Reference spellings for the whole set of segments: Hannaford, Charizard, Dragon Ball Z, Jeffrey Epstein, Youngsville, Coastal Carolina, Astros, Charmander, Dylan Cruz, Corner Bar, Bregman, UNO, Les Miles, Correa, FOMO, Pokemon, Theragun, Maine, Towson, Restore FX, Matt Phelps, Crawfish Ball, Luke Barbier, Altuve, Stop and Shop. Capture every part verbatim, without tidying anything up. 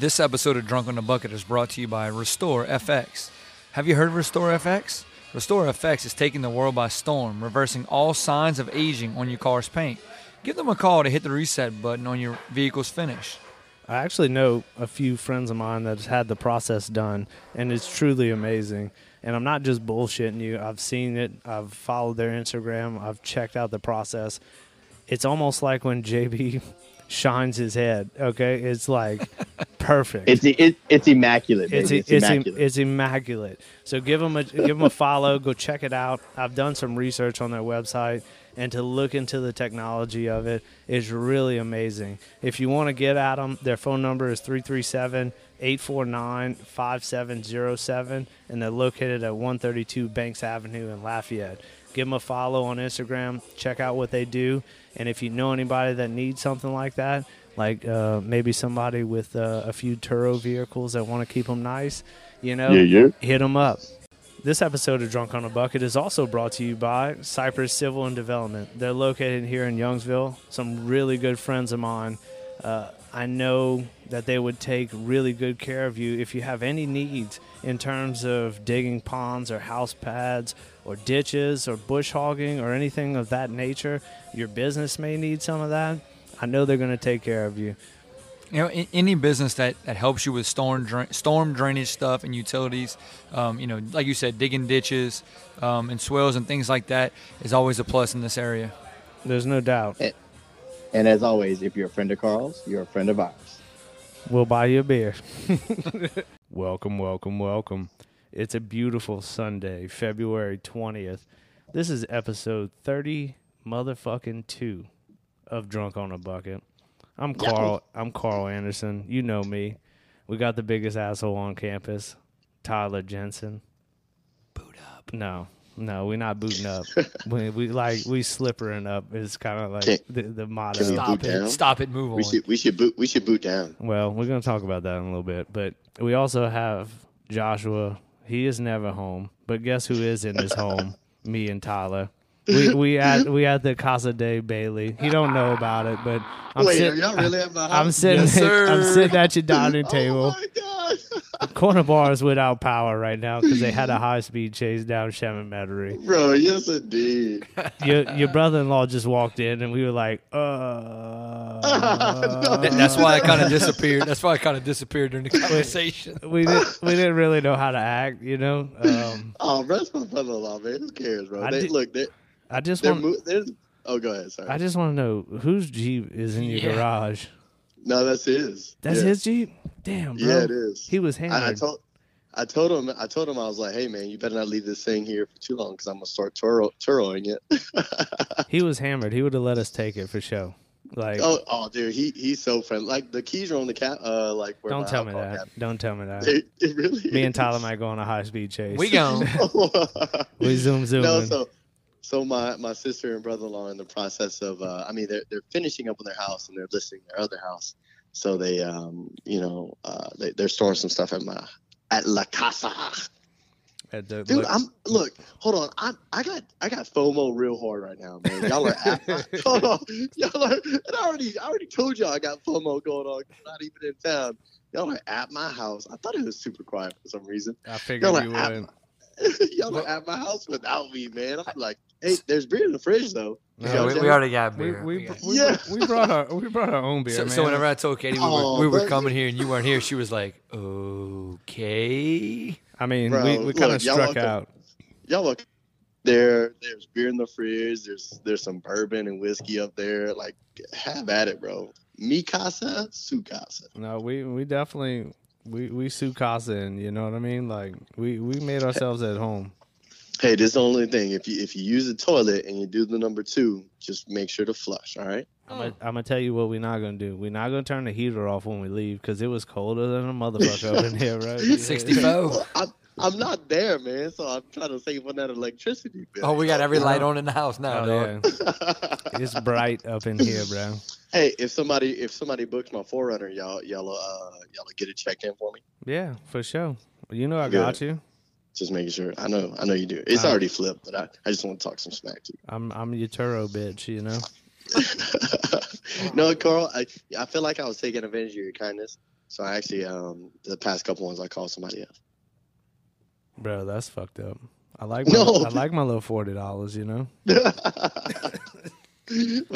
This episode of Drunk on the Bucket is brought to you by Restore F X. Have you heard of Restore F X? Restore F X is taking the world by storm, reversing all signs of aging on your car's paint. Give them a call to hit the reset button on your vehicle's finish. I actually know a few friends of mine that's had the process done, and it's truly amazing. And I'm not just bullshitting you. I've seen it. I've followed their Instagram. I've checked out the process. It's almost like when J B shines his head, okay? It's like... perfect. It's it, it's immaculate. It's, it's, it's immaculate. It's immaculate. So give them a give them a follow. Go check it out. I've done some research on their website, and to look into the technology of it is really amazing. If you want to get at them, their phone number is three three seven, eight four nine, five seven zero seven, and they're located at one thirty-two Banks Avenue in Lafayette. Give them a follow on Instagram. Check out what they do, and if you know anybody that needs something like that. Like uh, maybe somebody with uh, a few Turo vehicles that want to keep them nice, you know, yeah, yeah. Hit them up. This episode of Drunk on a Bucket is also brought to you by Cypress Civil and Development. They're located here in Youngsville. Some really good friends of mine. Uh, I know that they would take really good care of you if you have any needs in terms of digging ponds or house pads or ditches or bush hogging or anything of that nature. Your business may need some of that. I know they're going to take care of you. You know, any business that, that helps you with storm dra- storm drainage stuff and utilities, um, you know, like you said, digging ditches um, and swales and things like that is always a plus in this area. There's no doubt. And, and as always, if you're a friend of Carl's, you're a friend of ours. We'll buy you a beer. Welcome, welcome, welcome. It's a beautiful Sunday, February twentieth. This is episode thirty motherfucking two. Of Drunk on a Bucket. I'm Carl. I'm Carl Anderson. You know me. We got the biggest asshole on campus, Tyler Jensen. Boot up. No, no, we're not booting up. we, we like we slippering up. Is kind of like the, the motto. Stop it. Down? Stop it. Move on. We should we should boot we should boot down. Well, we're gonna talk about that in a little bit, but we also have Joshua. He is never home, but guess who is in his home? Me and Tyler. We we at we at the Casa de Bailey. He don't know about it, but I'm Wait, sit, y'all really at my house? I'm sitting yes, at, I'm sitting at your dining table. Oh my God. Corner Bar is without power right now because they had a high speed chase down Chemin Metairie. Bro, yes indeed. Your your brother in law just walked in and we were like, uh, uh no. That's why I kind of disappeared. That's why I kind of disappeared during the conversation. We, we didn't we didn't really know how to act, you know. Um, oh, that's my brother in law, man. Who cares, bro? They, did, look, they. I just want. Mo- oh, go ahead. Sorry. I just want to know whose Jeep is in your yeah. garage. No, that's his. That's yeah. his Jeep. Damn, bro. Yeah, it is. He was hammered. I, I told, I told him. I told him. I was like, "Hey, man, you better not leave this thing here for too long because I'm gonna start turo- turoing it." He was hammered. He would have let us take it for sure. Like, oh, oh, dude, he he's so friendly. Like the keys are on the cat. Uh, like where don't tell me that. Cabin. Don't tell me that. It, it really. Me is. And Tyler might go on a high speed chase. We go. We zoom zoom. No, so. So my, my sister and brother-in-law are in the process of, uh, I mean, they're, they're finishing up on their house and they're listing their other house. So they, um, you know, uh, they, they're storing some stuff at my, at La Casa. At the, Dude, look. I'm, look, hold on. I I got, I got FOMO real hard right now, man. Y'all are, I, hold on. Y'all are, and I already, I already told y'all I got FOMO going on. Not even in town. Y'all are at my house. I thought it was super quiet for some reason. I figured you wouldn't. Y'all are at my house without me, man. I'm like, hey, there's beer in the fridge though. No, we, we already got beer. We, we, we, yeah. we brought our we brought our own beer. So, man. So whenever I told Katie we were, oh, we were coming here and you weren't here, she was like, "Okay." I mean, bro, we, we kind of struck y'all out. Y'all look there. There's beer in the fridge. There's there's some bourbon and whiskey up there. Like, have at it, bro. Mi casa, su casa. No, we we definitely. We we su casa in, you know what I mean? Like we, we made ourselves at home. Hey, this is the only thing. If you if you use the toilet and you do the number two, just make sure to flush. All right. I'm gonna I'm gonna tell you what we're not gonna do. We're not gonna turn the heater off when we leave because it was colder than a motherfucker up in here, right? sixty-four. Well, I'm, I'm not there, man. So I'm trying to save on that electricity bill. Oh, we got every light on in the house now, oh, dog. Yeah. It's bright up in here, bro. Hey, if somebody if somebody books my four runner, y'all y'all uh y'all get it checked in for me. Yeah, for sure. You know I Good. got you. Just making sure. I know I know you do. It's uh, already flipped, but I, I just want to talk some smack to you. I'm I'm your Turo bitch, you know. No, Carl, I I feel like I was taking advantage of your kindness. So I actually, um, the past couple ones, I called somebody up. Bro, that's fucked up. I like my, no. I like my little forty dollars, you know. But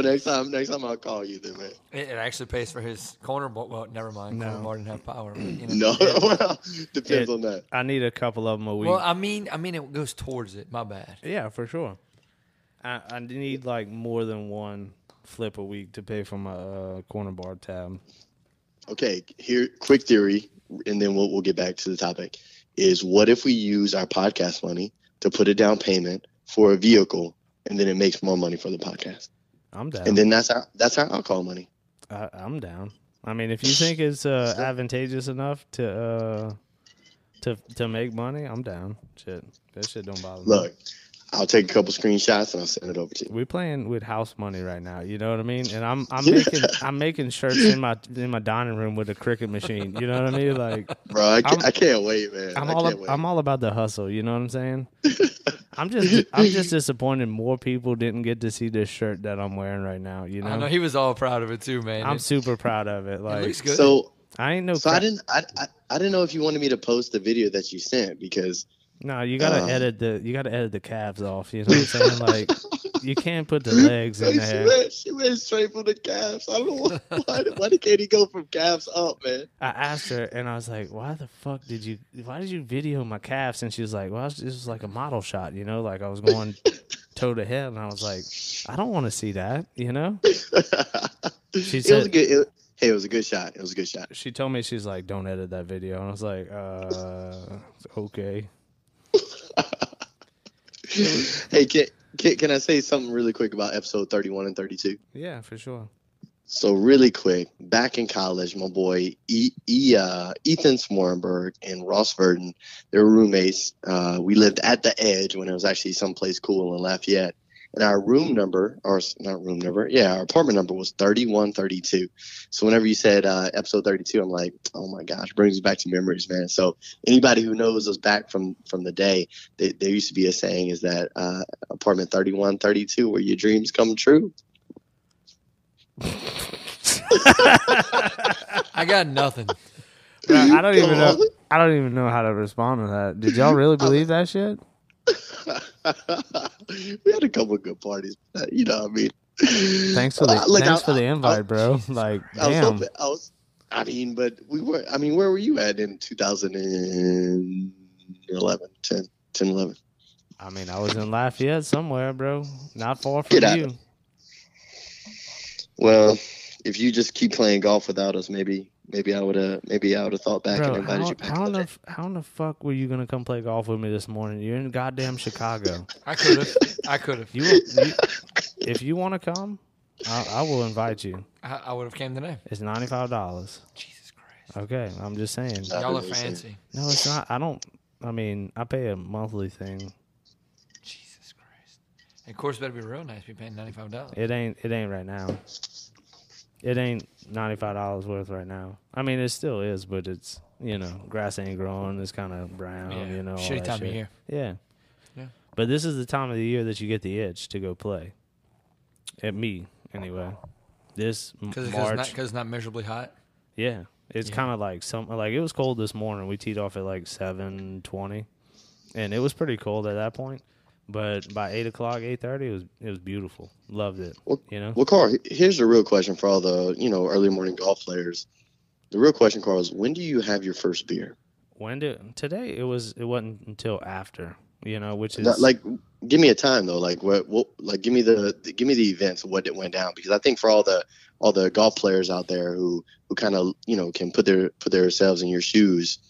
next time, next time I'll call you, then, man. It, it actually pays for his corner bar. Well, never mind. No. Corner bar didn't have power. But, you know, no, it, well, depends it, on that. I need a couple of them a week. Well, I mean, I mean, it goes towards it. My bad. Yeah, for sure. I, I need like more than one flip a week to pay for my uh, corner bar tab. Okay, here, quick theory, and then we'll we'll get back to the topic. Is what if we use our podcast money to put a down payment for a vehicle, and then it makes more money for the podcast? I'm down. And then that's our that's our alcohol money. I, I'm down. I mean, if you think it's uh, advantageous enough to uh, to to make money, I'm down. Shit, that shit don't bother me. Look, I'll take a couple screenshots and I'll send it over to you. We're playing with house money right now. You know what I mean? And I'm I'm making I'm making shirts in my in my dining room with a Cricut machine. You know what I mean? Like, bro, I can't, I can't wait, man. I'm I all can't wait. I'm all about the hustle. You know what I'm saying? I'm just I'm just disappointed more people didn't get to see this shirt that I'm wearing right now. You know, I know he was all proud of it too, man. I'm it, super proud of it. Like, it looks good. So I ain't no. So cr- I didn't I, I I didn't know if you wanted me to post the video that you sent because. No, you gotta um, edit the you gotta edit the calves off. You know what I'm saying? Like, you can't put the legs in there. She went, she went straight for the calves. I don't know why. Why did Katie go from calves up, man? I asked her, and I was like, "Why the fuck did you? Why did you video my calves?" And she was like, "Well, this was like a model shot, you know? Like I was going toe to head, and I was like, I don't want to see that, you know." She said, it was good, it, "Hey, it was a good shot. It was a good shot." She told me she's like, "Don't edit that video," and I was like, "Uh, okay." Hey, can, can, can I say something really quick about episode thirty-one and thirty-two? Yeah, for sure. So really quick, back in college, my boy e, e, uh, Ethan Smorenberg and Ross Verdon, they were roommates. Uh, we lived at the edge when it was actually someplace cool in Lafayette. And our room number, or not room number, yeah, our apartment number was thirty-one thirty-two. So whenever you said uh, episode thirty-two, I'm like, oh my gosh, brings back to memories, man. So anybody who knows us back from, from the day, they, there used to be a saying is that uh, apartment thirty-one thirty-two, where your dreams come true. I got nothing. Bro, I don't even know. I don't even know how to respond to that. Did y'all really believe that shit? We had a couple of good parties, you know what I mean? Thanks for the uh, like, thanks I, for the invite, I, I, bro. Like, I damn. Was hoping, I, was, I mean, but we were. I mean, where were you at in twenty eleven, ten, ten, eleven? I mean, I was in Lafayette somewhere, bro. Not far from Get you. Well, if you just keep playing golf without us, maybe. Maybe I would have. Maybe I would have thought back Bro, and invited how, you back. How in the how in the fuck were you gonna come play golf with me this morning? You're in goddamn Chicago. I could have. I could have. You, you, if you want to come, I, I will invite you. I, I would have came today. It's ninety five dollars. Jesus Christ. Okay, I'm just saying. Y'all are fancy. No, it's not. I don't. I mean, I pay a monthly thing. Jesus Christ. And course better be real nice. Be paying ninety five dollars. It ain't. It ain't right now. It ain't ninety-five dollars worth right now. I mean, it still is, but it's, you know, grass ain't growing. It's kind of brown, yeah. you know. Shitty time shit. of year. Yeah. yeah. But this is the time of the year that you get the itch to go play. At me, anyway. This Cause, March. Because it's, it's not measurably hot? Yeah. It's yeah. kind of like something. Like, it was cold this morning. We teed off at like seven twenty, and it was pretty cold at that point. But by eight o'clock, eight thirty, it was it was beautiful. Loved it. Well, you know. Well, Carl, here's the real question for all the you know early morning golf players. The real question, Carl, is when do you have your first beer? When did today? It was it wasn't until after. You know, which is Not, like give me a time though. Like what? what like give me the, the give me the events of what it went down, because I think for all the all the golf players out there who who kind of you know can put their put themselves in your shoes.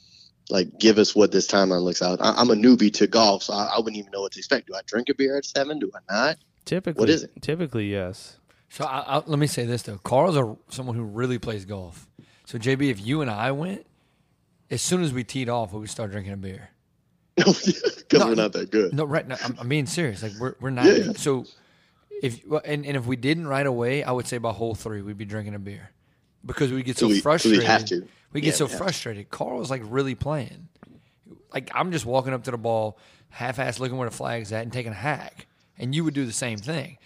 Like, give us what this timeline looks like. I, I'm a newbie to golf, so I, I wouldn't even know what to expect. Do I drink a beer at seven? Do I not? Typically, what is it? Typically, yes. So I, I, let me say this, though. Carl's a, someone who really plays golf. So, J B, if you and I went, as soon as we teed off, we would start drinking a beer. Because no, we're not that good. No, right. No, I'm, I'm being serious. Like, we're, we're not. Yeah. So, if and, and if we didn't right away, I would say by hole three, we'd be drinking a beer. Because we get so we, frustrated. We have to. We get yeah, so yeah. frustrated. Carl's like really playing. Like I'm just walking up to the ball, half-assed looking where the flag's at and taking a hack. And you would do the same thing.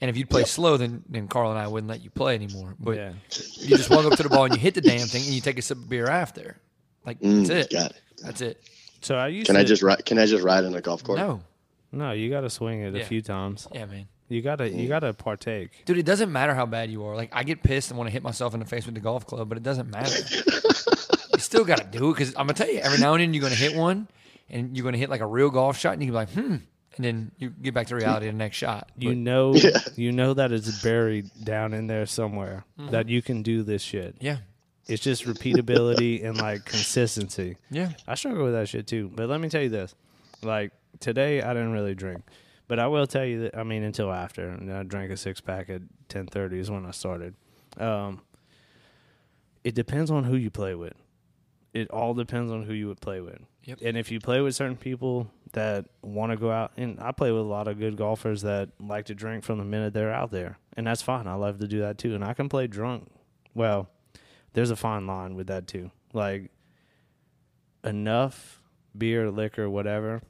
And if you'd play slow, then then Carl and I wouldn't let you play anymore. But yeah. you just walk up to the ball and you hit the damn thing, and you take a sip of beer after. Like mm, that's it. Got it. That's it. So I used. Can to, I just ride? Can I just ride on a golf course? No, no. You got to swing it yeah. a few times. Yeah, man. You gotta you gotta partake, dude. It doesn't matter how bad you are. Like I get pissed and want to hit myself in the face with the golf club, but it doesn't matter. You still gotta do it because I'm gonna tell you, every now and then you're gonna hit one, and you're gonna hit like a real golf shot, and you can be like, hmm. And then you get back to reality in the next shot. You but, know, yeah. you know that it's buried down in there somewhere mm-hmm. that you can do this shit. Yeah, it's just repeatability and like consistency. Yeah, I struggle with that shit too. But let me tell you this: like today, I didn't really drink. But I will tell you that, I mean, until after. And I drank a six-pack at ten thirty is when I started. Um, it depends on who you play with. It all depends on who you would play with. Yep. And if you play with certain people that want to go out, and I play with a lot of good golfers that like to drink from the minute they're out there, and that's fine. I love to do that too. And I can play drunk. Well, there's a fine line with that too. Like, enough beer, liquor, whatever,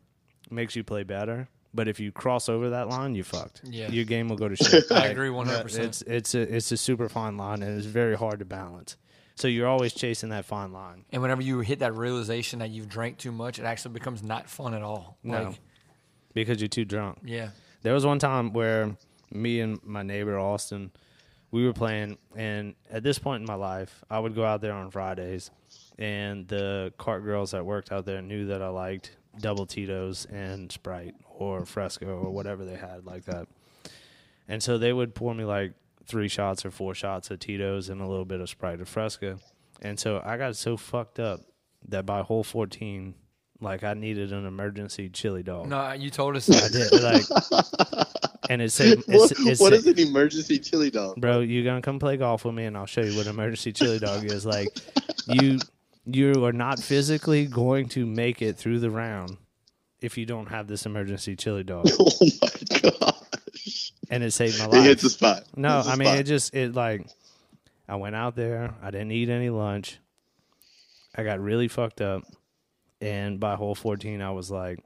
makes you play better. But if you cross over that line, you fucked. Yeah. Your game will go to shit. I like, agree one hundred percent. It's it's a, it's a super fine line, and it's very hard to balance. So you're always chasing that fine line. And whenever you hit that realization that you've drank too much, it actually becomes not fun at all. No, like, because you're too drunk. Yeah. There was one time where me and my neighbor, Austin, we were playing, and at this point in my life, I would go out there on Fridays, and the cart girls that worked out there knew that I liked double Tito's and Sprite or Fresco or whatever they had like that. And so they would pour me like three shots or four shots of Tito's and a little bit of Sprite or Fresco. And so I got so fucked up that by hole fourteen, like I needed an emergency chili dog. No, you told us that. I did. Like, and it said, it's, what, it's, what is an emergency chili dog? Bro, you're going to come play golf with me and I'll show you what an emergency chili dog is. Like you... You are not physically going to make it through the round if you don't have this emergency chili dog. Oh, my gosh. And it saved my life. It hits the spot. No, I mean, spot. it just, it like, I went out there. I didn't eat any lunch. I got really fucked up. And by hole fourteen, I was like,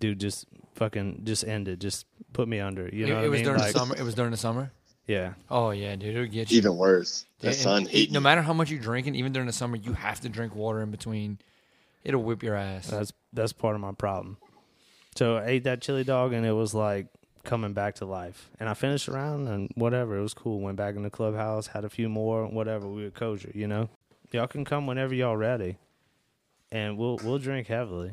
dude, just fucking, just end it. Just put me under. You know it, what it I was mean? During like, the summer. It was during the summer? Yeah. Oh, yeah, dude. It'll get you. Even worse. The yeah, sun heat. No matter how much you're drinking, even during the summer, you have to drink water in between. It'll whip your ass. That's that's part of my problem. So I ate that chili dog, and it was like coming back to life. And I finished around, and whatever. It was cool. Went back in the clubhouse, had a few more, whatever. We were kosher, you know? Y'all can come whenever y'all ready, and we'll we'll drink heavily.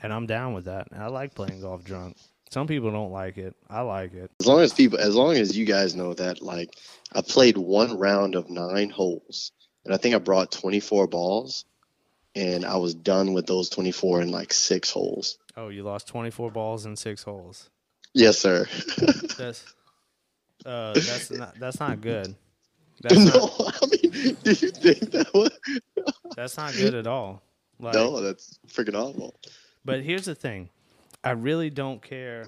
And I'm down with that. And I like playing golf drunk. Some people don't like it. I like it. As long as people, as long as you guys know that, like, I played one round of nine holes, and I think I brought twenty-four balls, and I was done with those twenty-four in like six holes. Oh, you lost twenty-four balls in six holes. Yes, sir. that's uh, that's not that's not good. That's no, not, I mean, do you think that was? That's not good at all. Like, no, that's freaking awful. But here's the thing. I really don't care.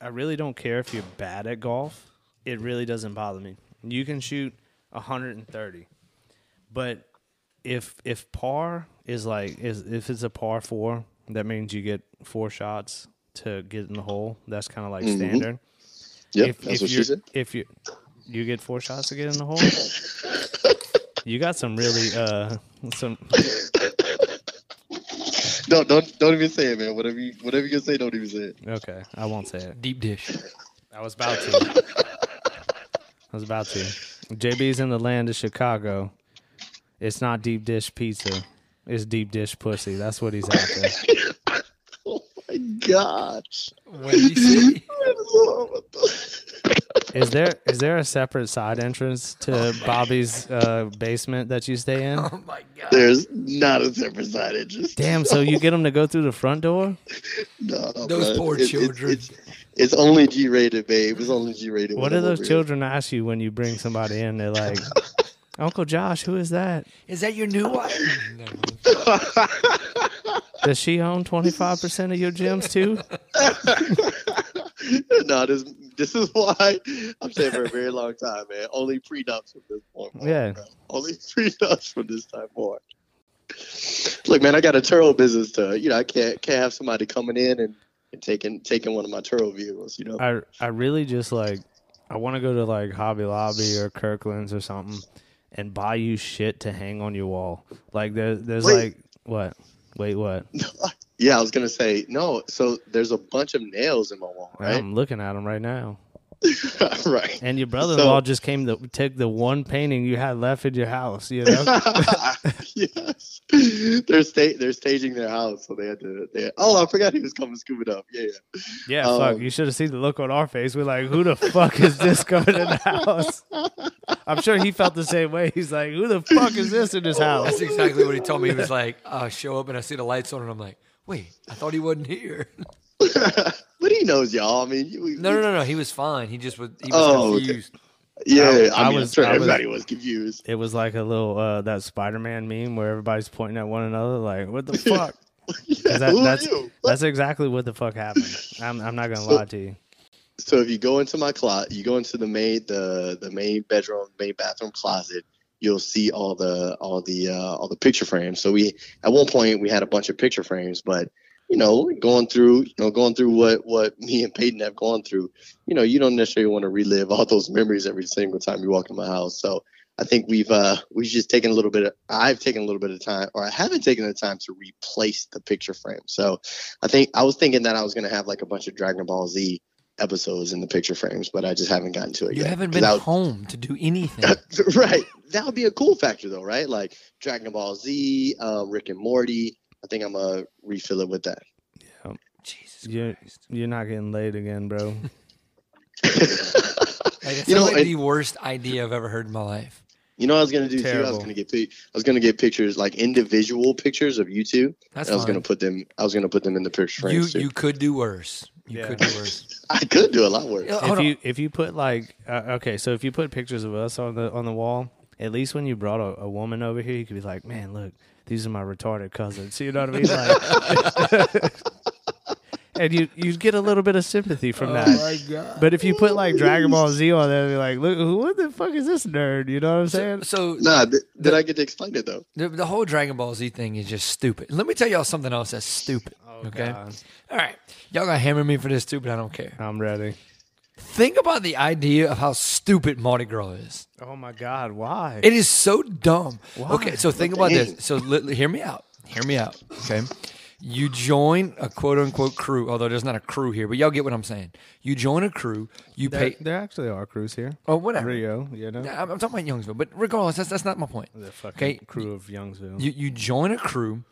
I really don't care if you're bad at golf. It really doesn't bother me. You can shoot one hundred thirty, but if if par is like is if it's a par four, that means you get four shots to get in the hole. That's kind of like mm-hmm. standard. Yep, if, that's if what she said. If you you get four shots to get in the hole, you got some really uh some. No, don't don't even say it, man. Whatever you whatever you say, don't even say it. Okay, I won't say it. Deep dish. I was about to. I was about to. J B's in the land of Chicago. It's not deep dish pizza. It's deep dish pussy. That's what he's after. Oh my gosh. What do you see? Is there is there a separate side entrance to Bobby's uh, basement that you stay in? Oh my god! There's not a separate side entrance. Damn! No. So you get them to go through the front door? No, those man. poor it's, children. It's, it's, it's only G-rated, babe. It's only G-rated. What do those rated. children ask you when you bring somebody in? They're like, "Uncle Josh, who is that? Is that your new wife? No. Does she own twenty-five percent of your gyms too?" No, this this is why I'm saying for a very long time, man. Only prenups from this point forward. Yeah. Bro. Only prenups from this time forward. Look, man, I got a Turo business to, you know, I can't can't have somebody coming in and, and taking taking one of my Turo vehicles, you know. I I really just like I want to go to like Hobby Lobby or Kirkland's or something and buy you shit to hang on your wall. Like there, there's Wait. like what? Wait, what? Yeah, I was gonna say no. So there's a bunch of nails in my wall, right? I'm looking at them right now. Right. And your brother-in-law so, just came to take the one painting you had left in your house. You know. Yes. They're sta- They're staging their house, so they had to. They had, oh, I forgot he was coming scooping up. Yeah. Yeah. Yeah. Um, fuck. You should have seen the look on our face. We're like, who the fuck is this coming in the house? I'm sure he felt the same way. He's like, who the fuck is this in his house? That's exactly what he told me. He was like, I show up and I see the lights on, and I'm like, wait, I thought he wasn't here. But he knows y'all. I mean, we, no, no, no, no. He was fine. He just was. He was oh, confused. Okay. Yeah, I, I, I mean, was. I'm sure I everybody was, was confused. It was like a little uh, that Spider-Man meme where everybody's pointing at one another, like, "What the fuck?" Yeah, that, who that's, are you? That's exactly what the fuck happened. I'm, I'm not gonna so, lie to you. So if you go into my closet, you go into the main, the the main bedroom, main bathroom closet. You'll see all the all the uh, all the picture frames. So we at one point we had a bunch of picture frames, but. You know, going through, you know, going through what, what me and Peyton have gone through, you know, you don't necessarily want to relive all those memories every single time you walk in my house. So I think we've, uh, we've just taken a little bit of, I've taken a little bit of time or I haven't taken the time to replace the picture frame. So I think I was thinking that I was going to have like a bunch of Dragon Ball Z episodes in the picture frames, but I just haven't gotten to it you yet. You haven't been would, home to do anything. Right. That would be a cool factor though, right? Like Dragon Ball Z, uh, Rick and Morty. I think I'm going to refill it with that. Yeah. Jesus you're, Christ. You're not getting laid again, bro. That's you know, like it, the worst idea I've ever heard in my life. You know what I was going to do, Terrible. too? I was going to get I was going to get pictures, like individual pictures of you two. That's and I was going to put them I was going to put them in the picture frame. You, you could do worse. You yeah. could do worse. I could do a lot worse. If Hold you on. if you put like uh, okay, so if you put pictures of us on the on the wall, at least when you brought a, a woman over here, you could be like, "Man, look, these are my retarded cousins." You know what I mean? Like, and you you'd get a little bit of sympathy from oh that. My God. But if you put like Dragon Ball Z on there, be like, "Look, who what the fuck is this nerd?" You know what I'm saying? So, so nah, th- did the, I get to explain it though? The, the whole Dragon Ball Z thing is just stupid. Let me tell y'all something else that's stupid. Oh, okay, God. All right, y'all gonna hammer me for this too, but I don't care. I'm ready. Think about the idea of how stupid Mardi Gras is. Oh, my God. Why? It is so dumb. Why? Okay, so think about this. So li- hear me out. Hear me out, okay? You join a quote-unquote crew, although there's not a crew here, but y'all get what I'm saying. You join a crew. You there, pay. There actually are crews here. Oh, whatever. Rio, you know. I'm, I'm talking about Youngsville, but regardless, that's, that's not my point. The fucking okay? crew of Youngsville. You you join a crew.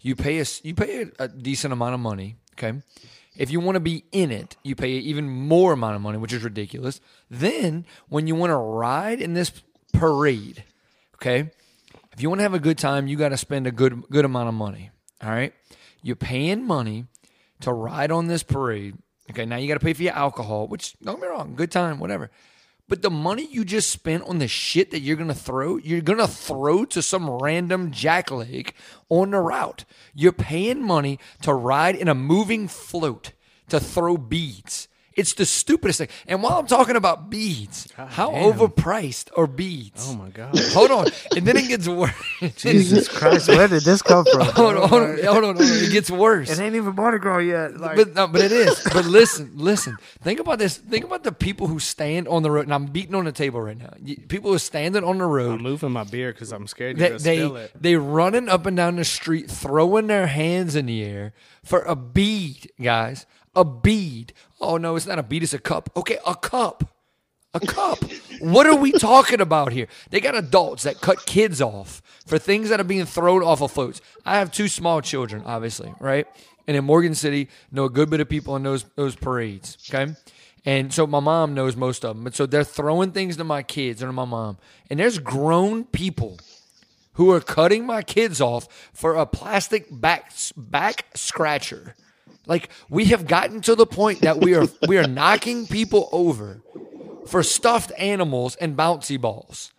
You pay a, you pay a, a decent amount of money, okay? If you want to be in it, you pay even more amount of money, which is ridiculous. Then, when you want to ride in this parade, okay, if you want to have a good time, you got to spend a good good amount of money, all right? You're paying money to ride on this parade, okay? Now, you got to pay for your alcohol, which, don't get me wrong, good time, whatever. But the money you just spent on the shit that you're going to throw, you're going to throw to some random jackleg on the route. You're paying money to ride in a moving float to throw beads. It's the stupidest thing. And while I'm talking about beads, God how damn. overpriced are beads? Oh, my God. Hold on. And then it gets worse. Jesus Christ, where did this come from? Hold on, hold on, hold on, hold on. It gets worse. It ain't even Mardi Gras yet. Like. But, no, but it is. But listen, listen. Think about this. Think about the people who stand on the road. And I'm beating on the table right now. People who are standing on the road. I'm moving my beer because I'm scared you're going to spill it. They running up and down the street, throwing their hands in the air for a bead, guys. A bead. Oh, no, it's not a bead. It's a cup. Okay, a cup. A cup. What are we talking about here? They got adults that cut kids off for things that are being thrown off of floats. I have two small children, obviously, right? And in Morgan City, know a good bit of people in those those parades, okay? And so my mom knows most of them. And so they're throwing things to my kids and to my mom. And there's grown people who are cutting my kids off for a plastic back back scratcher. Like, we have gotten to the point that we are we are knocking people over for stuffed animals and bouncy balls.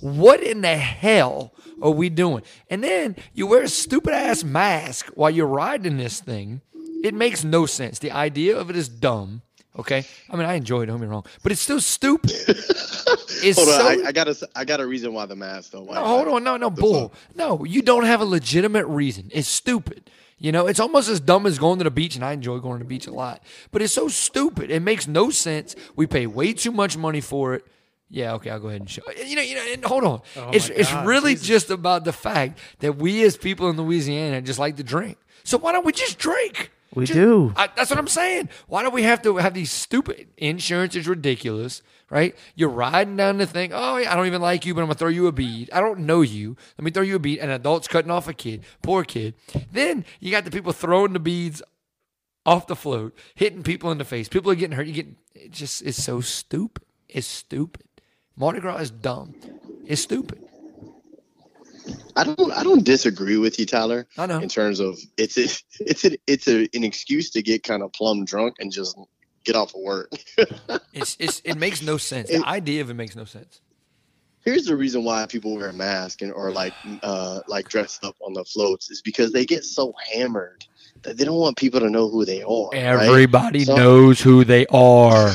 What in the hell are we doing? And then you wear a stupid-ass mask while you're riding this thing. It makes no sense. The idea of it is dumb, Okay, I mean, I enjoy it. Don't get me wrong, but it's still stupid. It's hold on, so, I, I got a, I got a reason why the mask though. Why, no, hold on, no, no, bull, no, you don't have a legitimate reason. It's stupid. You know, it's almost as dumb as going to the beach, and I enjoy going to the beach a lot. But it's so stupid; it makes no sense. We pay way too much money for it. Yeah, okay, I'll go ahead and show. You know, you know, and hold on. Oh it's God, it's really Jesus. just about the fact that we as people in Louisiana just like to drink. So why don't we just drink? We just, do. I, that's what I'm saying. Why do we have to have these stupid insurance is ridiculous, right? You're riding down the thing. Oh, yeah, I don't even like you, but I'm going to throw you a bead. I don't know you. Let me throw you a bead. And adults cutting off a kid. Poor kid. Then you got the people throwing the beads off the float, hitting people in the face. People are getting hurt. You get it just it's so stupid. It's stupid. Mardi Gras is dumb. It's stupid. I don't. I don't disagree with you, Tyler. I know. In terms of it's a, it's a, it's a, an excuse to get kind of plumb drunk and just get off of work. it's it's it makes no sense. It, the idea of it makes no sense. Here's the reason why people wear masks and or like uh like dressed up on the floats is because they get so hammered that they don't want people to know who they are. Everybody right? so, knows who they are.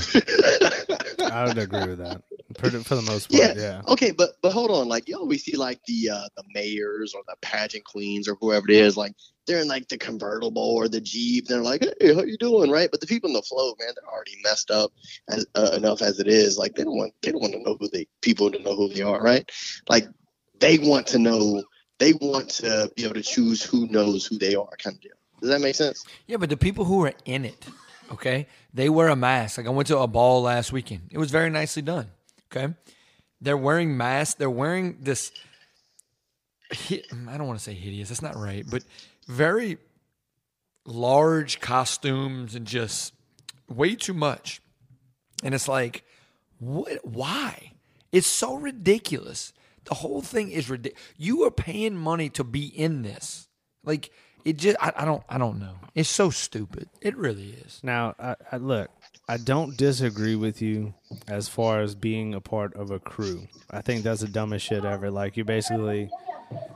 I would agree with that. For the, for the most part, yeah. yeah. Okay, but but hold on, like yo, we see like the uh, the mayors or the pageant queens or whoever it is, like they're in like the convertible or the Jeep. They're like, hey, how you doing, right? But the people in the float, man, they're already messed up as, uh, enough as it is. Like they don't want they don't want to know who they people to know who they are, right? Like they want to know, they want to be able to choose who knows who they are, kind of deal. Does that make sense? Yeah, but the people who are in it, okay, they wear a mask. Like I went to a ball last weekend. It was very nicely done. Okay, they're wearing masks. They're wearing this, I don't want to say hideous. That's not right. But very large costumes and just way too much. And it's like, what? Why? It's so ridiculous. The whole thing is ridiculous. You are paying money to be in this. Like it just, I, I don't, I don't know. It's so stupid. It really is. Now, I, I look. I don't disagree with you as far as being a part of a crew. I think that's the dumbest shit ever. Like, you basically,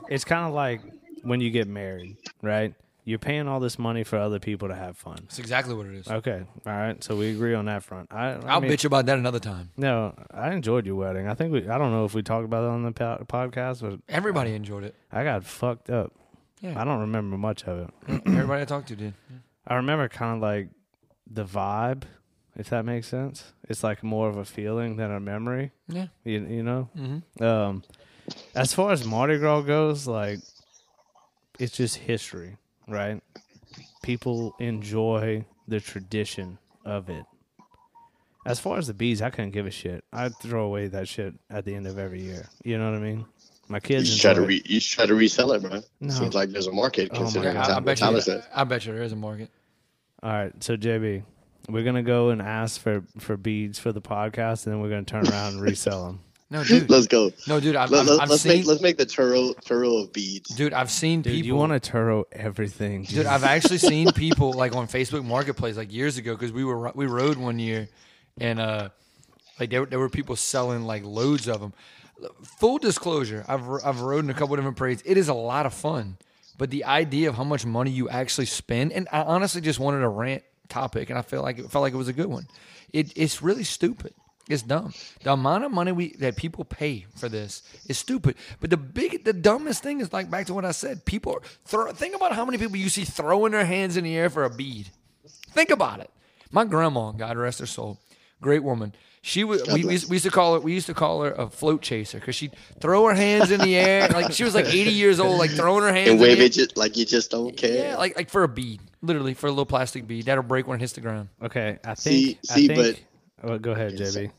it's kind of like when you get married, right? You're paying all this money for other people to have fun. That's exactly what it is. Okay. All right. So we agree on that front. I, I'll I mean, bitch about that another time. No, I enjoyed your wedding. I think we, I don't know if we talked about it on the po- podcast, but everybody I, enjoyed it. I got fucked up. Yeah. I don't remember much of it. Everybody I talked to did. Yeah. I remember kind of like the vibe. If that makes sense. It's like more of a feeling than a memory. Yeah. You, you know? Mm-hmm. Um, as far as Mardi Gras goes, like, it's just history, right? People enjoy the tradition of it. As far as the bees, I couldn't give a shit. I'd throw away that shit at the end of every year. You know what I mean? My kids. You should try to, re- you should try to resell it, bro. No. Seems like there's a market oh considering how Tyler says. I bet you there is a market. All right. So, J B. We're going to go and ask for, for beads for the podcast, and then we're going to turn around and resell them. No, dude. Let's go. No, dude. I've, Let, I've, I've let's, seen, make, let's make the Turo, Turo of beads. Dude, I've seen dude, people. You want to Turo everything. Dude, dude I've actually seen people like on Facebook Marketplace like years ago because we were we rode one year, and uh, like there, there were people selling like loads of them. Full disclosure, I've, I've rode in a couple of different parades. It is a lot of fun, but the idea of how much money you actually spend, and I honestly just wanted to rant. Topic and I feel like it felt like it was a good one. It it's really stupid. It's dumb. The amount of money we that people pay for this is stupid. But the big the dumbest thing is like back to what I said. People are throw, think about how many people you see throwing their hands in the air for a bead. Think about it. My grandma, God rest her soul, great woman. She was we, we, used, we used to call her we used to call her a float chaser because she'd throw her hands in the air like she was like eighty years old like throwing her hands and wave in the it air. Just, like you just don't care. Yeah, like like for a bead. Literally for a little plastic bead that'll break when it hits the ground. Okay, I think. See, I see think, but oh, go ahead, J B.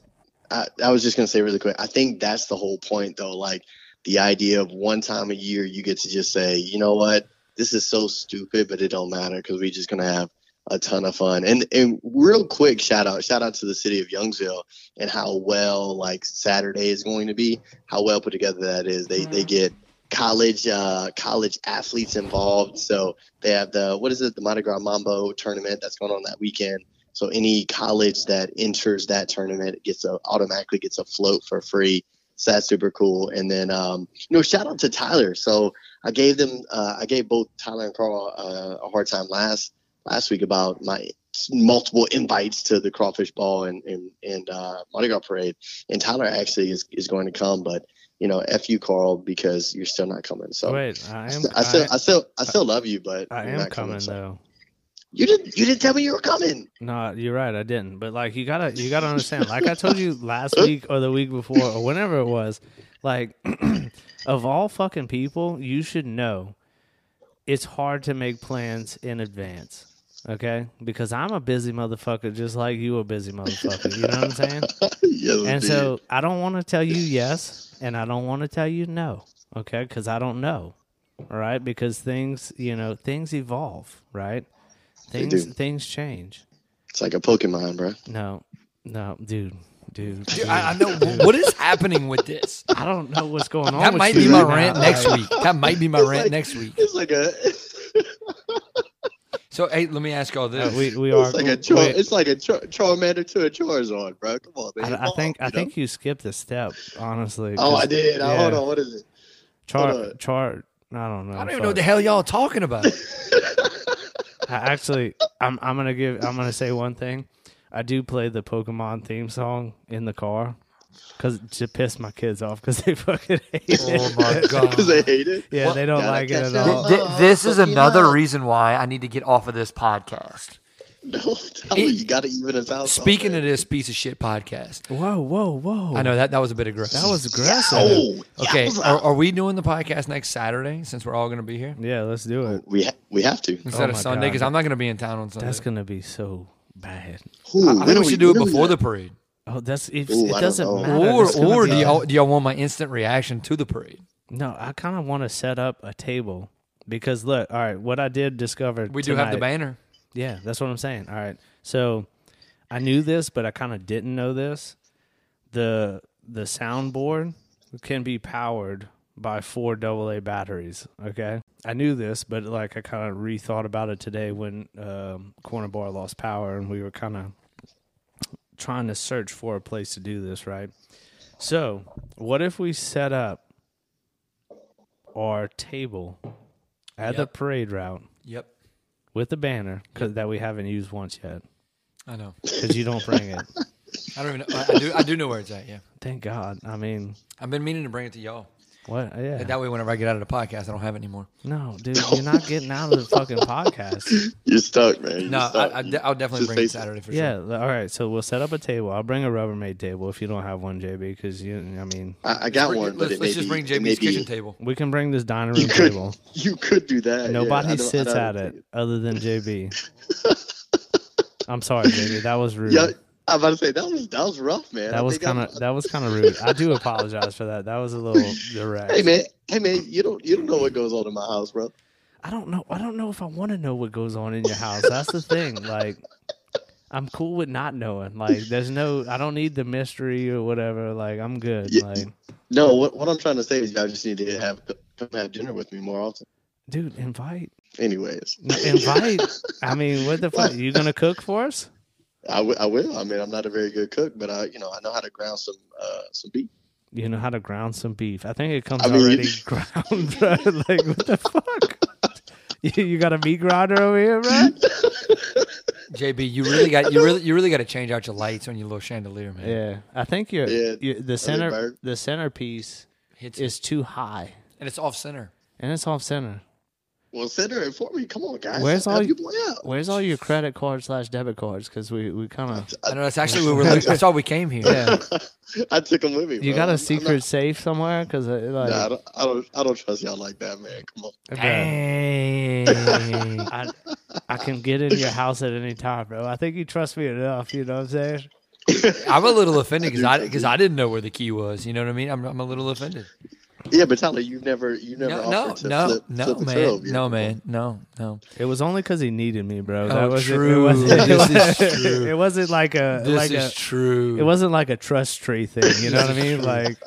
I, I was just gonna say really quick. I think that's the whole point, though. Like the idea of one time a year, you get to just say, you know what, this is so stupid, but it don't matter because we're just gonna have a ton of fun. And and real quick, shout out, shout out to the city of Youngsville and how well like Saturday is going to be, how well put together that is. They mm. they get. College, uh, college athletes involved. So they have the what is it, the Mardi Gras Mambo tournament that's going on that weekend. So any college that enters that tournament gets a automatically gets a float for free. So that's super cool. And then, um, you know, shout out to Tyler. So I gave them, uh, I gave both Tyler and Carl uh, a hard time last last week about my multiple invites to the crawfish ball and, and, and uh, Mardi Gras parade. And Tyler actually is, is going to come, but, you know, F you, Carl, because you're still not coming. So wait, I am. I still, I, I still, I still love you, but I am not coming, coming so. though. You didn't, you didn't tell me you were coming. No, you're right. I didn't. But like, you gotta, you gotta understand, like I told you last week or the week before or whenever it was, like of all fucking people, you should know it's hard to make plans in advance. Okay, because I'm a busy motherfucker, just like you a busy motherfucker. You know what I'm saying? Yes, and dude. So I don't want to tell you yes, and I don't want to tell you no. Okay, because I don't know. All right, because things, you know, things evolve. Right? Things, things change. It's like a Pokemon, bro. No, no, dude. Dude, dude, I, I know dude. What is happening with this. I don't know what's going on. That with might you be my right rant now. Next week. That might be my it's rant like, next week. It's like a. So hey, let me ask y'all this. Uh, we we it's are. Like a char- it's like a char- Charmander to a Charizard, bro. Come on, man. I, I think on, I you think know? You skipped a step, honestly. Oh, I did. Yeah. Hold on, what is it? Char char. I don't know. I don't even know what the hell y'all are talking about. I actually, I'm I'm gonna give I'm gonna say one thing. I do play the Pokemon theme song in the car because to piss my kids off because they fucking hate it. Oh my god, because they hate it. Yeah, what? They don't Gotta like it at it. all. Th- th- this oh, is another reason why I need to get off of this podcast. No, it, you got to even us out. Speaking of this piece of shit podcast. Whoa, whoa, whoa! I know that that was a bit aggressive. That was aggressive. Oh, okay, yeah, are, are we doing the podcast next Saturday since we're all going to be here? Yeah, let's do it. We ha- we have to instead oh of Sunday because I'm not going to be in town on Sunday. That's going to be so bad. Ooh, I think we should we, do it before the parade. Oh, that's it. Ooh, it doesn't matter. Or or do y'all do y'all want my instant reaction to the parade? No, I kind of want to set up a table because look, all right, what I did discover. We tonight, do have the banner. Yeah, that's what I'm saying. All right. So I knew this, but I kind of didn't know this. The the soundboard can be powered by four double A batteries, okay? I knew this, but like I kind of rethought about it today when um, Corner Bar lost power and we were kind of trying to search for a place to do this, right? So what if we set up our table at yep. the parade route? Yep. With the banner cause that we haven't used once yet. I know. Because you don't bring it. I don't even know. I, I, do, I do know where it's at, yeah. Thank God. I mean. I've been meaning to bring it to y'all. What? Yeah. That way whenever I get out of the podcast, I don't have it anymore. No, dude. You're not getting out of the fucking podcast. You're stuck, man. You're no, stuck. I, I, I'll definitely Just bring it Saturday for yeah, sure. Yeah. All right. So we'll set up a table. I'll bring a Rubbermaid table if you don't have one, J B, because you, I mean. I, I got bring, one. Let's, but let's just be, bring J B's kitchen be. table. We can bring this dining room you could, table. You could do that. Nobody yeah, sits at it, it other than J B. I'm sorry, J B. That was rude. Yeah. I'm about to say that was that was rough, man. That I was kind of that was kind of rude. I do apologize for that. That was a little direct. Hey man, hey man, you don't you don't know what goes on in my house, bro. I don't know. I don't know if I want to know what goes on in your house. That's the thing. Like, I'm cool with not knowing. Like, there's no. I don't need the mystery or whatever. Like, I'm good. Yeah, like, no. What what I'm trying to say is, y'all just need to have come have dinner with me more often. Dude, invite. Anyways, invite. I mean, what the fuck? You gonna cook for us? I, w- I will. I mean, I'm not a very good cook, but I, you know, I know how to ground some uh, some beef. You know how to ground some beef. I think it comes I mean, already you... ground, bro. Like, what the fuck? you, you got a meat grinder over here, bro? J B, you really got you really you really got to change out your lights on your little chandelier, man. Yeah, I think you're, yeah, you're, the center the centerpiece Hits is it. too high, and it's off center, and it's off center. Well, send her in for me. Come on, guys. Where's all, you, where's all your credit card slash debit cards? Because we, we kind of... I know. That's actually where we're looking. That's all we came here. Yeah. I took them with me, bro. You got a secret not, safe somewhere? Cause like, nah, I don't, I, don't, I don't trust y'all like that, man. Come on. Dang. I, I can get in your house at any time, bro. I think you trust me enough. You know what I'm saying? I'm a little offended because I, cause I didn't know where the key was. You know what I mean? I'm, I'm a little offended. Yeah, but Tyler, you've never, you never no, offered no, to flip, no, flip no, man, twelve, no, man, no, no. It was only because he needed me, bro. That oh, was true. It, it wasn't, this is true. It wasn't like a. This like is a, true. It wasn't like a trust tree thing. You know what I mean? Like,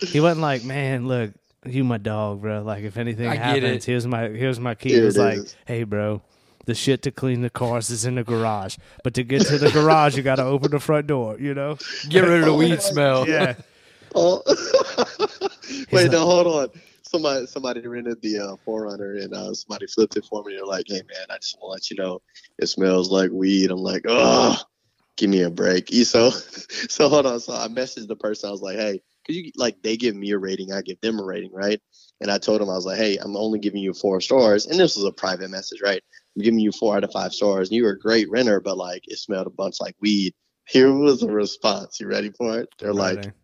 he wasn't like, man, look, you my dog, bro. Like, if anything I happens, here's my here's my key. It was like, hey, bro. The shit to clean the cars is in the garage. But to get to the garage, you got to open the front door, you know? Get rid of the weed smell. Yeah. Oh. Wait, like, no, hold on. somebody somebody rented the uh, four runner and uh, somebody flipped it for me. They're like, "Hey man, I just want to let you know it smells like weed." I'm like, "Oh, give me a break." So so hold on. So I messaged the person. I was like, "Hey, because you like they give me a rating, I give them a rating, right?" And I told them, I was like, "Hey, I'm only giving you four stars." And this was a private message, right? "I'm giving you four out of five stars. And you were a great renter, but like it smelled a bunch like weed." Here was a response. You ready for it? They're right like, there.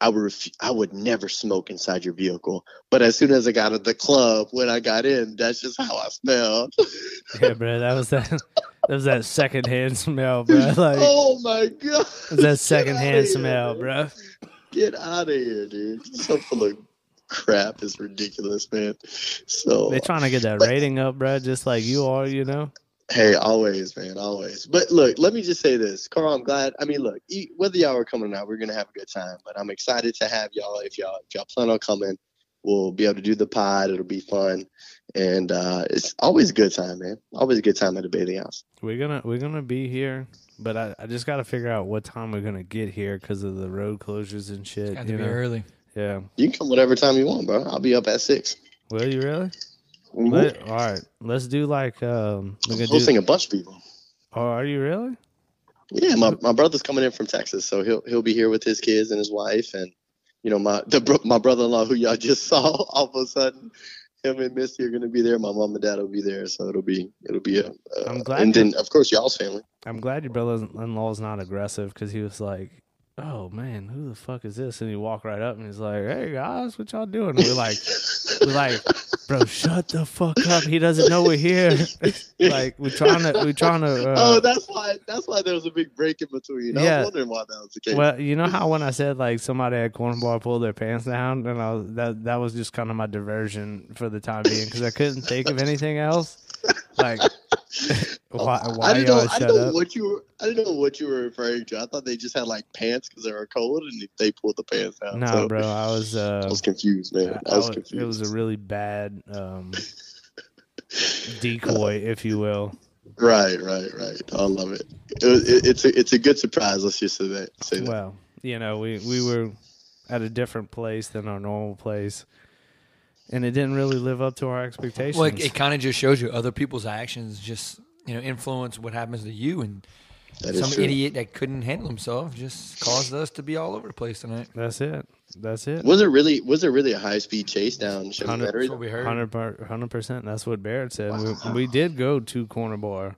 I would ref- I would never smoke inside your vehicle. But as soon as I got at the club, when I got in, that's just how I smelled. Yeah, bro, that was that that was that secondhand smell, bro. Like, oh my god, that was that secondhand smell, here, bro. Get out of here, dude. So full of crap is ridiculous, man. So they're trying to get that but, rating up, bro, just like you are, you know. Hey, always, man, always. But look, let me just say this, Carl. I'm glad. I mean, look, whether y'all are coming or not, we're gonna have a good time. But I'm excited to have y'all. If y'all, if y'all plan on coming, we'll be able to do the pod. It'll be fun, and uh, it's always a good time, man. Always a good time at the Bailey House. We're gonna, we're gonna be here, but I, I just gotta figure out what time we're gonna get here because of the road closures and shit. It's got to be early. Yeah, you can come whatever time you want, bro. I'll be up at six. Will you really? Mm-hmm. Let, all right, let's do like um, we're gonna hosting do, a bunch of people. Oh, are you really? Yeah, my, my brother's coming in from Texas, so he'll he'll be here with his kids and his wife, and you know my the, my brother-in-law who y'all just saw. All of a sudden, him and Missy are gonna be there. My mom and dad will be there, so it'll be it'll be a. a I'm glad, and then of course y'all's family. I'm glad your brother-in-law is not aggressive because he was like, "Oh man, who the fuck is this?" And he walked right up and he's like, "Hey guys, what y'all doing?" And we're like, we're like. Bro, shut the fuck up. He doesn't know we're here. Like, we're trying to... We're trying to uh, oh, that's why That's why there was a big break in between. I yeah. was wondering why that was the case. Well, you know how when I said, like, somebody at Corner Bar pulled their pants down? And I was, that that was just kind of my diversion for the time being because I couldn't think of anything else. Like... why, why I didn't know, I didn't know what you were. I didn't know what you were referring to. I thought they just had like pants because they were cold, and they pulled the pants out. No, nah, so, bro, I was. Uh, I was confused, man. I, I was confused. It was a really bad um, decoy, if you will. Right, right, right. I love it. It, was, it. It's a it's a good surprise. Let's just say that. Say that. Well, you know, we we were at a different place than our normal place. And it didn't really live up to our expectations. Well, it, it kind of just shows you other people's actions just, you know, influence what happens to you. And that some idiot that couldn't handle himself just caused us to be all over the place tonight. That's it. That's it. Was it really? Was it really a high speed chase down? That's what we heard. one hundred percent. That's what Barrett said. Wow. We, we did go to Corner Bar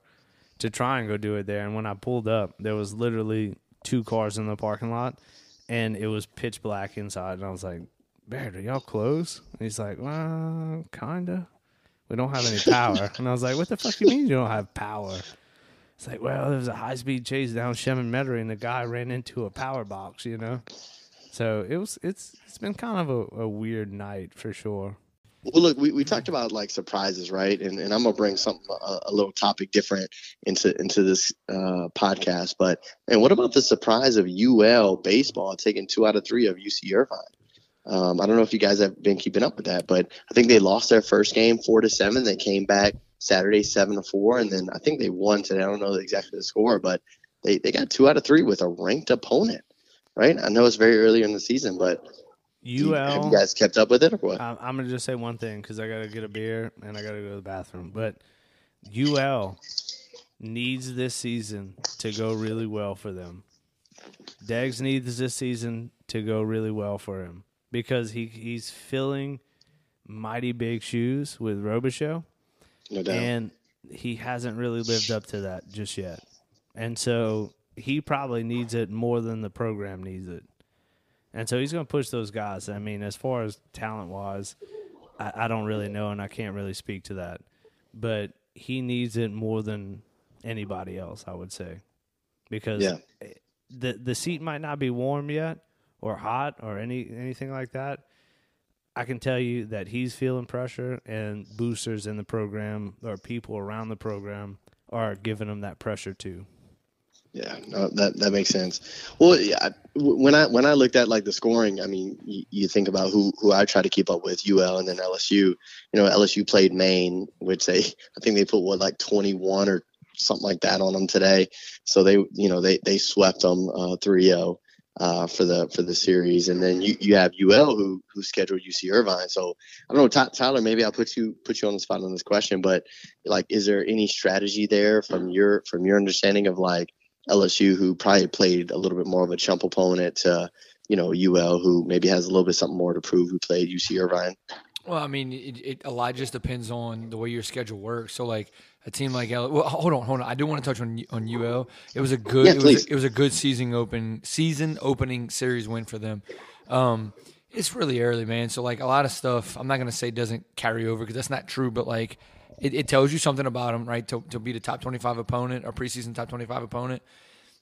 to try and go do it there. And when I pulled up, there was literally two cars in the parking lot, and it was pitch black inside. And I was like, "Barrett, are y'all close?" And he's like, "Well, kinda. We don't have any power." And I was like, "What the fuck do you mean you don't have power?" It's like, "Well, there was a high speed chase down Chemin Metairie, and the guy ran into a power box, you know." So it was. It's it's been kind of a, a weird night for sure. Well, look, we, we talked about like surprises, right? And and I'm gonna bring something a, a little topic different into into this uh, podcast. But and what about the surprise of U L baseball taking two out of three of U C Irvine? Um, I don't know if you guys have been keeping up with that, but I think they lost their first game four to seven. They came back Saturday seven to four, and then I think they won today. I don't know exactly the score, but they, they got two out of three with a ranked opponent, right? I know it's very early in the season, but U L, have you guys kept up with it or what? I'm, I'm gonna just say one thing because I gotta get a beer and I gotta go to the bathroom. But U L needs this season to go really well for them. Deggs needs this season to go really well for him. Because he he's filling mighty big shoes with Robichaux, no doubt, and he hasn't really lived up to that just yet. And so he probably needs it more than the program needs it. And so he's going to push those guys. I mean, as far as talent-wise, I, I don't really know, and I can't really speak to that. But he needs it more than anybody else, I would say, because yeah. the the seat might not be warm yet, or hot, or any anything like that. I can tell you that he's feeling pressure, and boosters in the program or people around the program are giving him that pressure too. Yeah, no, that that makes sense. Well, yeah, when I when I looked at like the scoring, I mean, you, you think about who who I try to keep up with, U L and then L S U. You know, L S U played Maine, which they I think they put what like twenty-one or something like that on them today. So they you know they they swept them uh, three oh. uh, for the for the series. And then you, you have U L who who scheduled U C Irvine. So I don't know, Tyler, maybe I'll put you put you on the spot on this question, but like, is there any strategy there from your from your understanding of like L S U, who probably played a little bit more of a chump opponent, to you know U L, who maybe has a little bit something more to prove, who played U C Irvine? Well, I mean, it, it a lot just depends on the way your schedule works. So, like a team like L, well, hold on, hold on. I do want to touch on on U L. It was a good, yeah, it, was a, it was a good season open season opening series win for them. Um, it's really early, man. So, like a lot of stuff, I'm not gonna say doesn't carry over because that's not true, but like it, it tells you something about them, right? To to beat a top twenty-five opponent, or preseason top twenty-five opponent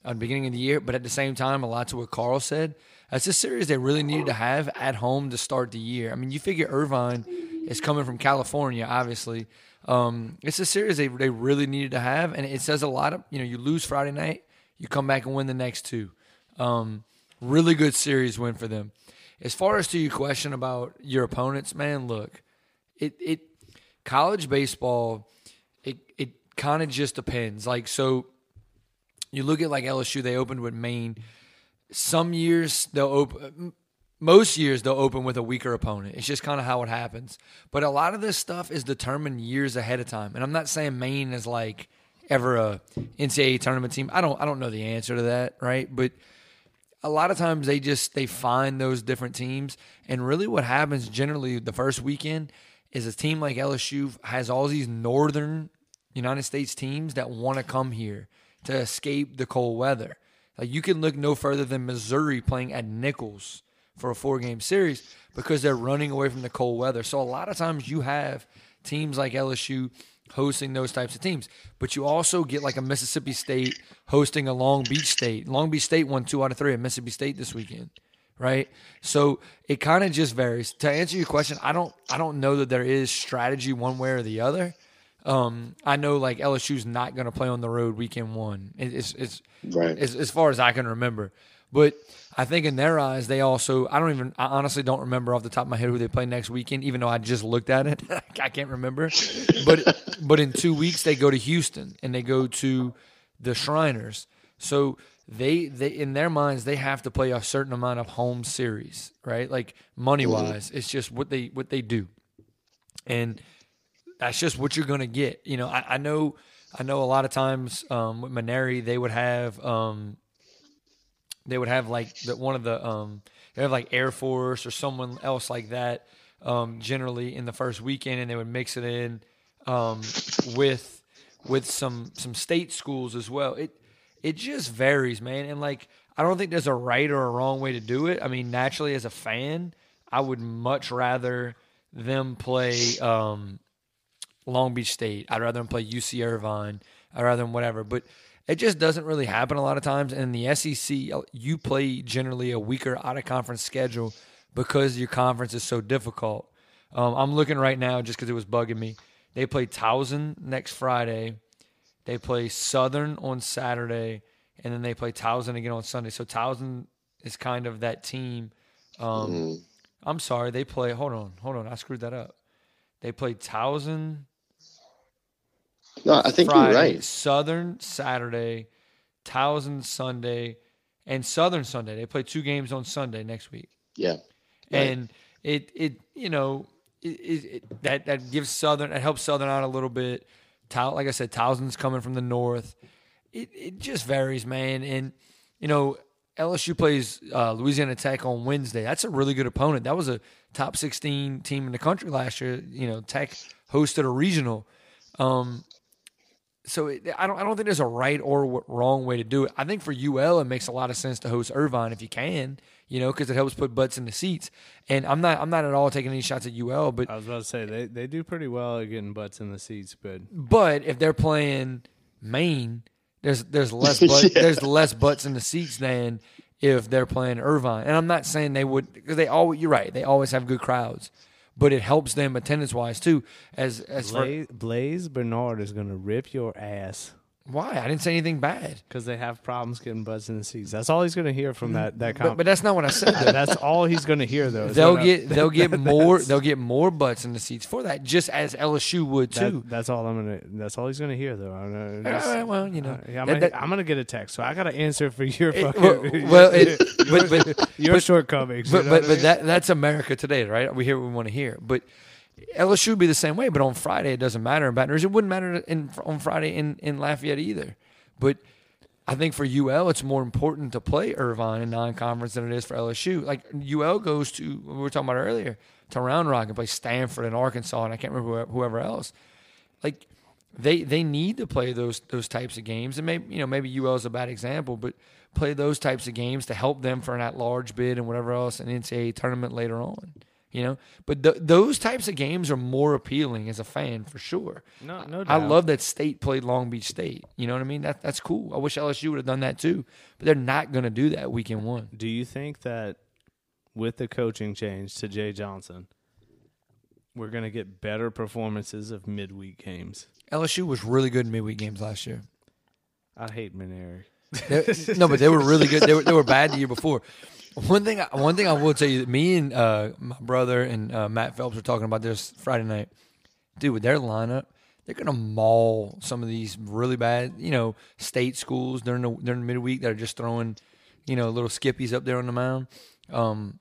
at the beginning of the year. But at the same time, a lot to what Carl said. That's a series they really needed to have at home to start the year. I mean, you figure Irvine is coming from California, obviously. Um, it's a series they, they really needed to have, and it says a lot of, you know, you lose Friday night, you come back and win the next two. Um, really good series win for them. As far as to your question about your opponents, man, look, it it college baseball, it it kind of just depends. Like, so you look at like L S U, they opened with Maine. Some years they'll open, most years they'll open with a weaker opponent. It's just kind of how it happens. But a lot of this stuff is determined years ahead of time. And I'm not saying Maine is like ever a N C double A tournament team. I don't, I don't know the answer to that, right? But a lot of times they just they find those different teams. And really, what happens generally the first weekend is a team like L S U has all these northern United States teams that want to come here to escape the cold weather. Like, you can look no further than Missouri playing at Nichols for a four-game series because they're running away from the cold weather. So a lot of times you have teams like L S U hosting those types of teams. But you also get like a Mississippi State hosting a Long Beach State. Long Beach State won two out of three at Mississippi State this weekend, right? So it kind of just varies. To answer your question, I don't I don't know that there is strategy one way or the other. Um, I know like L S U's not going to play on the road weekend one. It's it's, right. it's as far as I can remember. But I think in their eyes, they also I don't even I honestly don't remember off the top of my head who they play next weekend. Even though I just looked at it, I can't remember. But but in two weeks they go to Houston and they go to the Shriners. So they they in their minds they have to play a certain amount of home series, right? Like money wise, mm-hmm. It's just what they what they do, and that's just what you're going to get. You know, I, I know I know a lot of times um, with Mainieri, they would have um, they would have like the, one of the um, they have like Air Force or someone else like that um, generally in the first weekend, and they would mix it in um, with with some some state schools as well. It it just varies, man. And like, I don't think there's a right or a wrong way to do it. I mean, naturally as a fan, I would much rather them play um, Long Beach State. I'd rather them play U C Irvine. I'd rather them whatever. But it just doesn't really happen a lot of times. And in the S E C, you play generally a weaker out-of-conference schedule because your conference is so difficult. Um, I'm looking right now just because it was bugging me. They play Towson next Friday. They play Southern on Saturday. And then they play Towson again on Sunday. So Towson is kind of that team. Um, mm-hmm. I'm sorry. They play – hold on. Hold on. I screwed that up. They play Towson – No, I think Friday, you're right. Southern Saturday, Towson Sunday, and Southern Sunday. They play two games on Sunday next week. Yeah, right. And it it you know it, it that that gives Southern that helps Southern out a little bit. Like I said, Towson's coming from the north. It it just varies, man. And you know L S U plays uh, Louisiana Tech on Wednesday. That's a really good opponent. That was a top sixteen team in the country last year. You know Tech hosted a regional. Um, So it, I don't I don't think there's a right or wrong way to do it. I think for U L it makes a lot of sense to host Irvine if you can, you know, because it helps put butts in the seats. And I'm not I'm not at all taking any shots at U L, but I was about to say they, they do pretty well at getting butts in the seats, but but if they're playing Maine, there's there's less but, yeah. there's less butts in the seats than if they're playing Irvine. And I'm not saying they would because they all you're right they always have good crowds. But it helps them attendance-wise, too. As as Blaze, for, Blaze Bernard is going to rip your ass Why? I didn't say anything bad. Because they have problems getting buzzed in the seats. That's all he's going to hear from that that comment. But, but that's not what I said. That's all he's going to hear, though. They'll get I, they'll get more they'll get more butts in the seats for that, just as L S U would too. That, that's all I'm gonna. That's all he's going to hear, though. I'm gonna, just, all right, well, you know, uh, yeah, I'm, that, that, I'm going to get a text, so I got to answer for your it, fucking well, it, your, but, but, your but, shortcomings. But you know but, but I mean? that that's America today, right? We hear what we want to hear, but. L S U would be the same way, but on Friday it doesn't matter in Baton Rouge. It wouldn't matter in, on Friday in, in Lafayette either. But I think for U L, it's more important to play Irvine in non-conference than it is for L S U. Like U L goes to, we were talking about earlier, to Round Rock and play Stanford and Arkansas, and I can't remember whoever else. Like they they need to play those those types of games, and maybe you know maybe U L is a bad example, but play those types of games to help them for an at-large bid and whatever else, an N C A A tournament later on. You know, but th- those types of games are more appealing as a fan for sure. No, no doubt. I love that State played Long Beach State. You know what I mean? That that's cool. I wish L S U would have done that too, but they're not going to do that weekend one. Do you think that with the coaching change to Jay Johnson, we're going to get better performances of midweek games? L S U was really good in midweek games last year. I hate Mainieri. No, but they were really good. They were they were bad the year before. One thing, one thing I will tell you, that me and uh, my brother and uh, Matt Phelps were talking about this Friday night. Dude, with their lineup, they're gonna maul some of these really bad, you know, state schools during the during midweek that are just throwing, you know, little skippies up there on the mound. Um,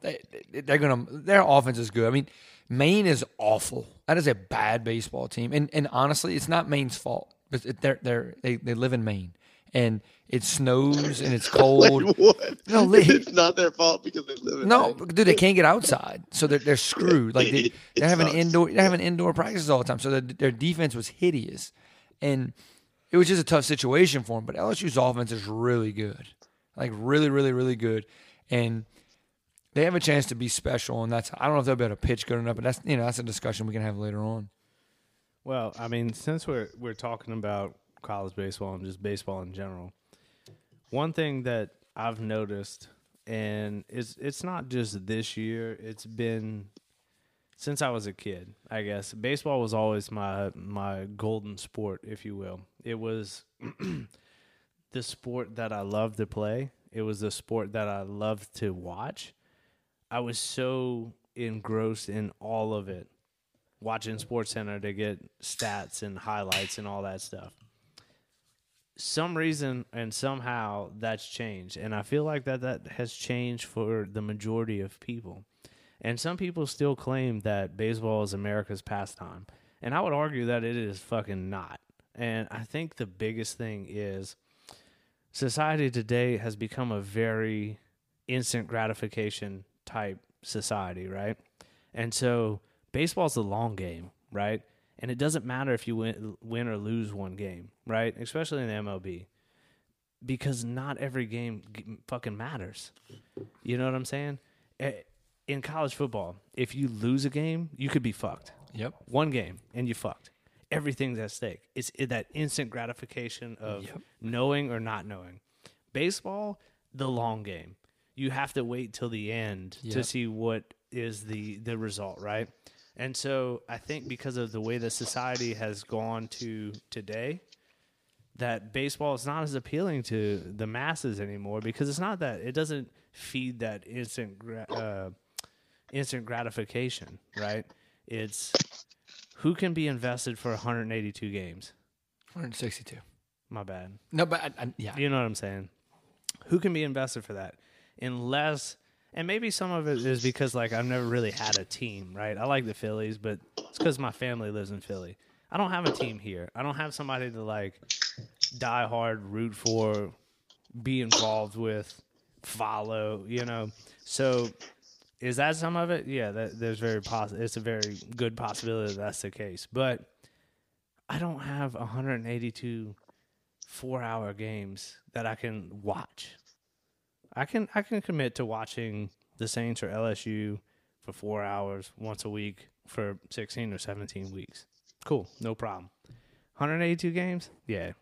they, they're gonna their offense is good. I mean, Maine is awful. That is a bad baseball team, and and honestly, it's not Maine's fault. But they're they're they they live in Maine. And it snows and it's cold. Wait, what? No, li- it's not their fault because they live in. No, Maine. Dude, they can't get outside, so they're they're screwed. Like they, they're having indoor, they're having indoor practices all the time. So their, their defense was hideous, and it was just a tough situation for them. But L S U's offense is really good, like really, really, really good, and they have a chance to be special. And that's I don't know if they'll be able to pitch good enough, but that's you know that's a discussion we can have later on. Well, I mean, since we're we're talking about college baseball and just baseball in general. One thing that I've noticed, and it's it's not just this year, it's been since I was a kid, I guess. Baseball was always my my golden sport, if you will. It was the sport that I loved to play. It was the sport that I loved to watch. I was so engrossed in all of it, watching SportsCenter to get stats and highlights and all that stuff. Some reason and somehow that's changed, and I feel like that that has changed for the majority of people. And some people still claim that baseball is America's pastime, and I would argue that it is fucking not. And I think the biggest thing is society today has become a very instant gratification type society, right? And so baseball's the long game, right? And it doesn't matter if you win, win or lose one game, right? Especially in the M L B. Because not every game g- fucking matters. You know what I'm saying? In college football, if you lose a game, you could be fucked. Yep. One game, and you fucked. Everything's at stake. It's that instant gratification of yep. knowing or not knowing. Baseball, the long game. You have to wait till the end yep. to see what is the, the result, right? And so I think because of the way that society has gone to today, that baseball is not as appealing to the masses anymore because it's not that. It doesn't feed that instant uh, instant gratification, right? It's who can be invested for one hundred eighty-two games? one hundred sixty-two. My bad. No, but I, I, yeah. You know what I'm saying? Who can be invested for that? Unless... And maybe some of it is because, like, I've never really had a team, right? I like the Phillies, but it's because my family lives in Philly. I don't have a team here. I don't have somebody to, like, die hard, root for, be involved with, follow, you know? So is that some of it? Yeah, that, there's very poss- it's a very good possibility that that's the case. But I don't have one hundred eighty-two four-hour games that I can watch. I can I can commit to watching the Saints or L S U for four hours once a week for sixteen or seventeen weeks. Cool, no problem. one hundred eighty-two games? Yeah.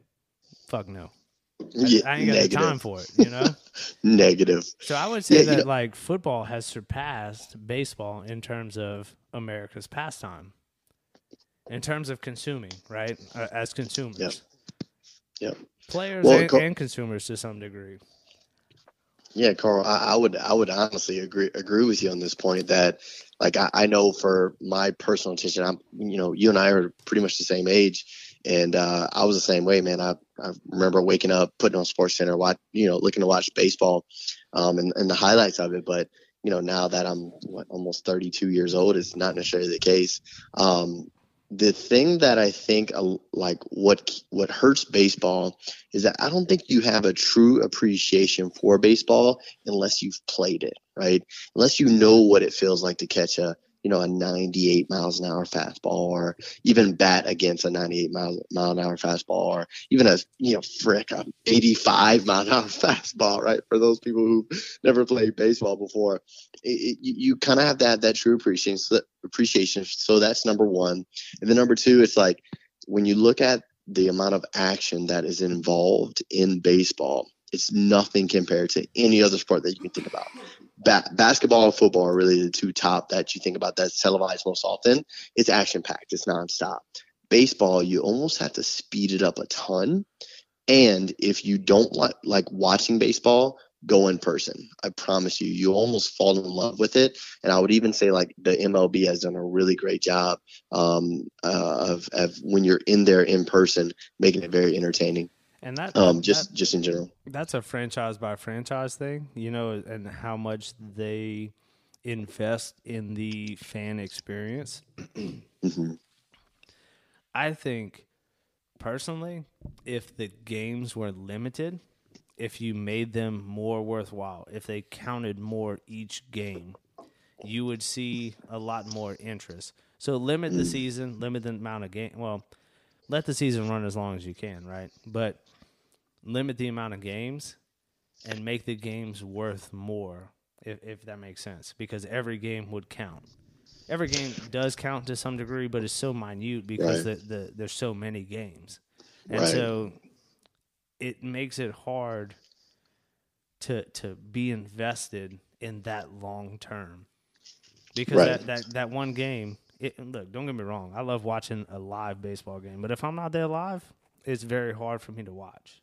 Fuck no. Yeah, I, I ain't got negative. The time for it, you know? Negative. So I would say yeah, that, you know, like, football has surpassed baseball in terms of America's pastime, in terms of consuming, right, as consumers. Yep. Yeah. Players well, and, Carl, and consumers to some degree. Yeah, Carl, I, I would I would honestly agree agree with you on this point that, like, I, I know for my personal attention, I'm you know, you and I are pretty much the same age, and uh, I was the same way, man. I, I remember waking up, putting on SportsCenter, watch, you know, looking to watch baseball, um, and, and the highlights of it, but. You know, now that I'm what, almost thirty-two years old, it's not necessarily the case. Um, the thing that I think, uh, like, what what hurts baseball is that I don't think you have a true appreciation for baseball unless you've played it, right? Unless you know what it feels like to catch a, you know, a ninety-eight miles an hour fastball, or even bat against a ninety-eight mile, mile an hour fastball, or even a, you know, frick, a eighty-five mile an hour fastball, right? For those people who've never played baseball before, it, it, you, you kind of have that, that true appreciation. So, that, appreciation. So that's number one. And then number two, it's like, when you look at the amount of action that is involved in baseball, it's nothing compared to any other sport that you can think about. Ba- basketball and football are really the two top that you think about that's televised most often. It's action-packed. It's nonstop. Baseball, you almost have to speed it up a ton. And if you don't like like watching baseball, go in person. I promise you, you almost fall in love with it. And I would even say, like, the M L B has done a really great job um, uh, of, of when you're in there in person, making it very entertaining. And that, um, just, that, just in general, that's a franchise by franchise thing, you know, and how much they invest in the fan experience. Mm-hmm. I think personally, if the games were limited, if you made them more worthwhile, if they counted more each game, you would see a lot more interest. So limit mm. the season, limit the amount of game. Well, let the season run as long as you can, right? But limit the amount of games and make the games worth more, if, if that makes sense, because every game would count. Every game does count to some degree, but it's so minute because right. the, the, there's so many games. And right. so it makes it hard to to be invested in that long term, because right. that, that, that one game – It, look, don't get me wrong. I love watching a live baseball game, but if I'm not there live, it's very hard for me to watch.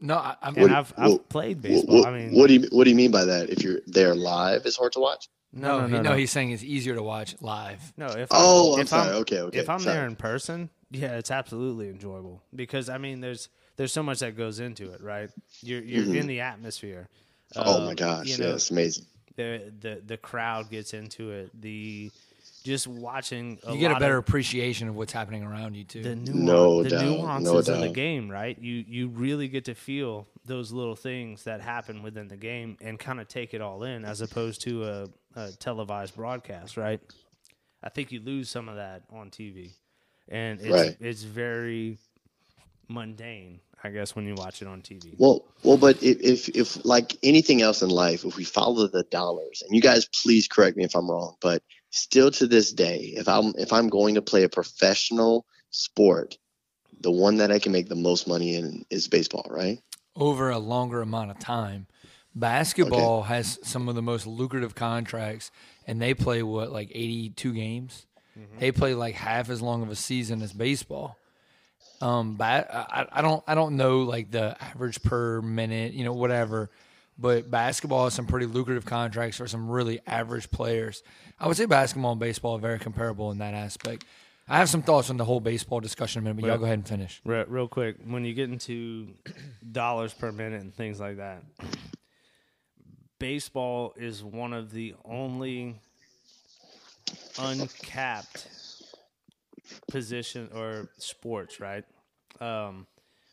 No, I, I'm. And what, I've I've what, played baseball. What, I mean, what do you what do you mean by that? If you're there live, it's hard to watch. No, no, no, no, no. He's saying it's easier to watch live. No, if oh, I'm, I'm if sorry. I'm, okay, okay. If I'm sorry. there in person, yeah, it's absolutely enjoyable, because I mean, there's there's so much that goes into it, right? You're you're mm-hmm. in the atmosphere. Oh um, my gosh, you know, yeah, it's amazing. The, the the crowd gets into it. The Just watching a You get lot a better of, appreciation of what's happening around you, too. The, nuance, no the doubt, nuances no of the game, right? You you really get to feel those little things that happen within the game and kind of take it all in, as opposed to a, a televised broadcast, right? I think you lose some of that on T V. And it's, right. it's very mundane, I guess, when you watch it on T V. Well, well, but if, if, if like anything else in life, if we follow the dollars, and you guys please correct me if I'm wrong, but still to this day, if I'm if I'm going to play a professional sport, the one that I can make the most money in is baseball, right? Over a longer amount of time. Basketball okay. has some of the most lucrative contracts, and they play, what, like eighty-two games? Mm-hmm. They play like half as long of a season as baseball. Um, but I, I don't I don't know, like, the average per minute, you know, whatever. But basketball has some pretty lucrative contracts for some really average players. I would say basketball and baseball are very comparable in that aspect. I have some thoughts on the whole baseball discussion in a minute, but real, y'all go ahead and finish. Real, real quick, when you get into dollars per minute and things like that, baseball is one of the only uncapped position or sports, right? Um,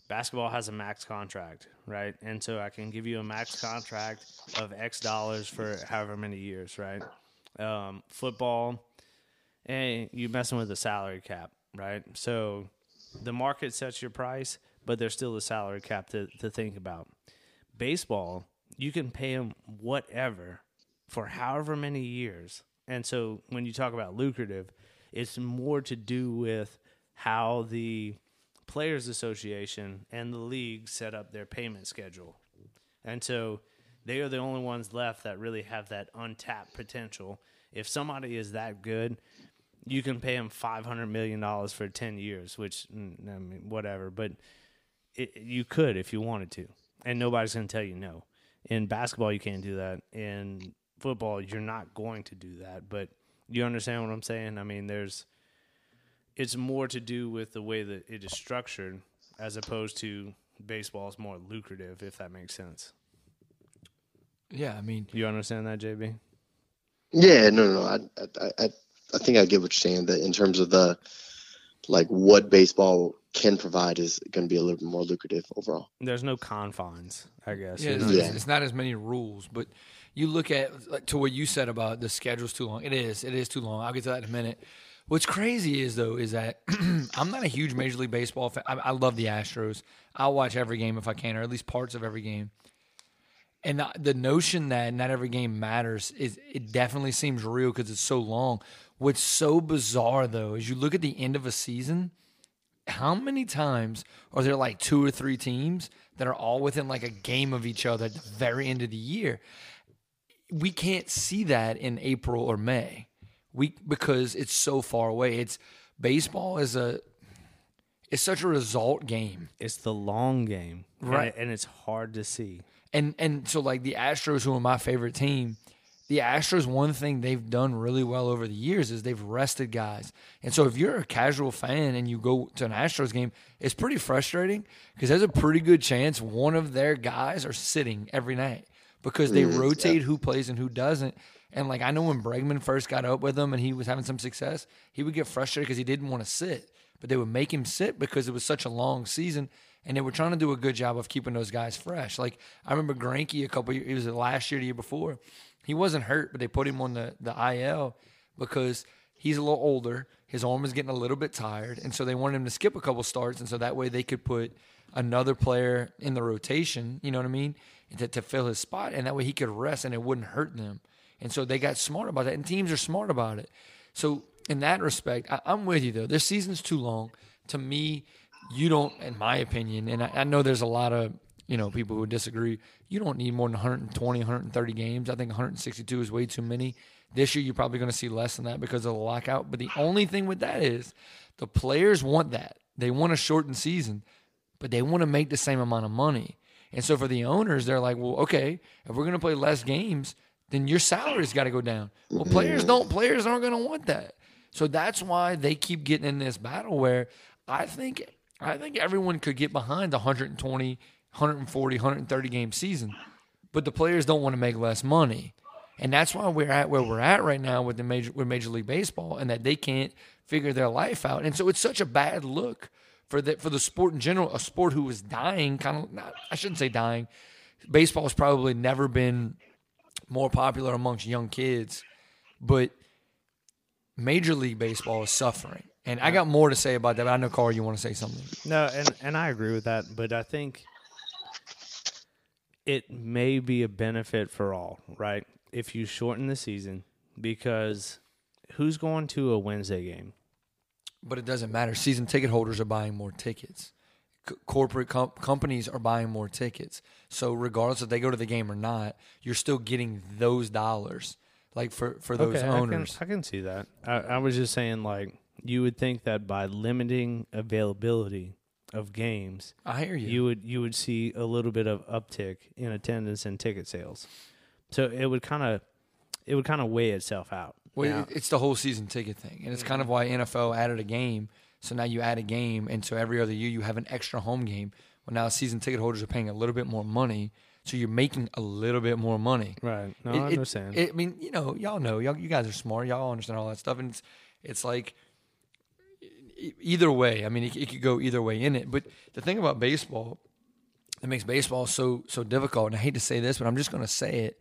basketball has a max contract. Right. And so I can give you a max contract of X dollars for however many years. Right. Um, football, and you're messing with a salary cap. Right. So the market sets your price, but there's still a salary cap to, to think about. Baseball, you can pay them whatever for however many years. And so when you talk about lucrative, it's more to do with how the Players Association and the league set up their payment schedule. And so they are the only ones left that really have that untapped potential. If somebody is that good, you can pay him five hundred million dollars for ten years, which, I mean, whatever, but it, you could if you wanted to, and nobody's going to tell you no. In basketball, you can't do that. In football, you're not going to do that, but you understand what I'm saying? I mean, there's, it's more to do with the way that it is structured as opposed to baseball is more lucrative, if that makes sense. Yeah, I mean, you understand that, J B? Yeah, no, no, I, I, I, I think I get what you're saying. That in terms of the, like, what baseball can provide is going to be a little bit more lucrative overall. There's no confines, I guess. Yeah, you know? yeah. It's, it's not as many rules, but you look at like, to what you said about the schedule's too long. It is, it is too long. I'll get to that in a minute. What's crazy is though is that I'm not a huge Major League Baseball fan. I, I love the Astros. I'll watch every game if I can, or at least parts of every game. And the, the notion that not every game matters, is it definitely seems real because it's so long. What's so bizarre, though, is you look at the end of a season, how many times are there like two or three teams that are all within like a game of each other at the very end of the year? We can't see that in April or May we because it's so far away. It's baseball is a it's such a result game. It's the long game. Right. And, and it's hard to see. And and so, like, the Astros, who are my favorite team, the Astros, one thing they've done really well over the years is they've rested guys. And so if you're a casual fan and you go to an Astros game, it's pretty frustrating because there's a pretty good chance one of their guys are sitting every night because they mm, rotate yeah. who plays and who doesn't. And, like, I know when Bregman first got up with them and he was having some success, he would get frustrated because he didn't want to sit. But they would make him sit because it was such a long season. And they were trying to do a good job of keeping those guys fresh. Like, I remember Greinke a couple of years, it was last year, the year before. He wasn't hurt, but they put him on the, the I L because he's a little older. His arm was getting a little bit tired. And so they wanted him to skip a couple starts. And so that way they could put another player in the rotation, you know what I mean, to, to fill his spot. And that way he could rest and it wouldn't hurt them. And so they got smart about that. And teams are smart about it. So in that respect, I, I'm with you, though. This season's too long. To me, you don't, in my opinion, and I, I know there's a lot of, you know, people who disagree, you don't need more than one hundred twenty, one hundred thirty games. I think one hundred sixty-two is way too many. This year you're probably going to see less than that because of the lockout. But the only thing with that is the players want that. They want a shortened season, but they want to make the same amount of money. And so for the owners, they're like, well, okay, if we're going to play less games, then your salary's got to go down. Well, players don't. Players aren't going to want that. So that's why they keep getting in this battle where I think – I think everyone could get behind the one hundred twenty, one hundred forty, one hundred thirty game season, but the players don't want to make less money. And that's why we're at where we're at right now with the major with Major League Baseball, and that they can't figure their life out. And so it's such a bad look for the for the sport in general, a sport who is dying, kind of not, I shouldn't say dying. Baseball has probably never been more popular amongst young kids, but Major League Baseball is suffering. And I got more to say about that, but I know, Carl, you want to say something. No, and, and I agree with that, but I think it may be a benefit for all, right, if you shorten the season, because who's going to a Wednesday game? But it doesn't matter. Season ticket holders are buying more tickets. C- corporate com- companies are buying more tickets. So regardless if they go to the game or not, you're still getting those dollars, like for, for those okay, owners. I can, I can see that. I, I was just saying, like, you would think that by limiting availability of games, I hear you. You would you would see a little bit of uptick in attendance and ticket sales. So it would kind of it would kind of weigh itself out. Well, now, it's the whole season ticket thing, and it's kind of why N F L added a game. So now you add a game, and so every other year you have an extra home game. Well, now season ticket holders are paying a little bit more money. So you're making a little bit more money. Right. No, it, I understand. It, I mean, you know, y'all know. Y'all, you guys are smart. Y'all understand all that stuff. And it's it's like either way. I mean, it, it could go either way in it. But the thing about baseball that makes baseball so so difficult, and I hate to say this, but I'm just going to say it.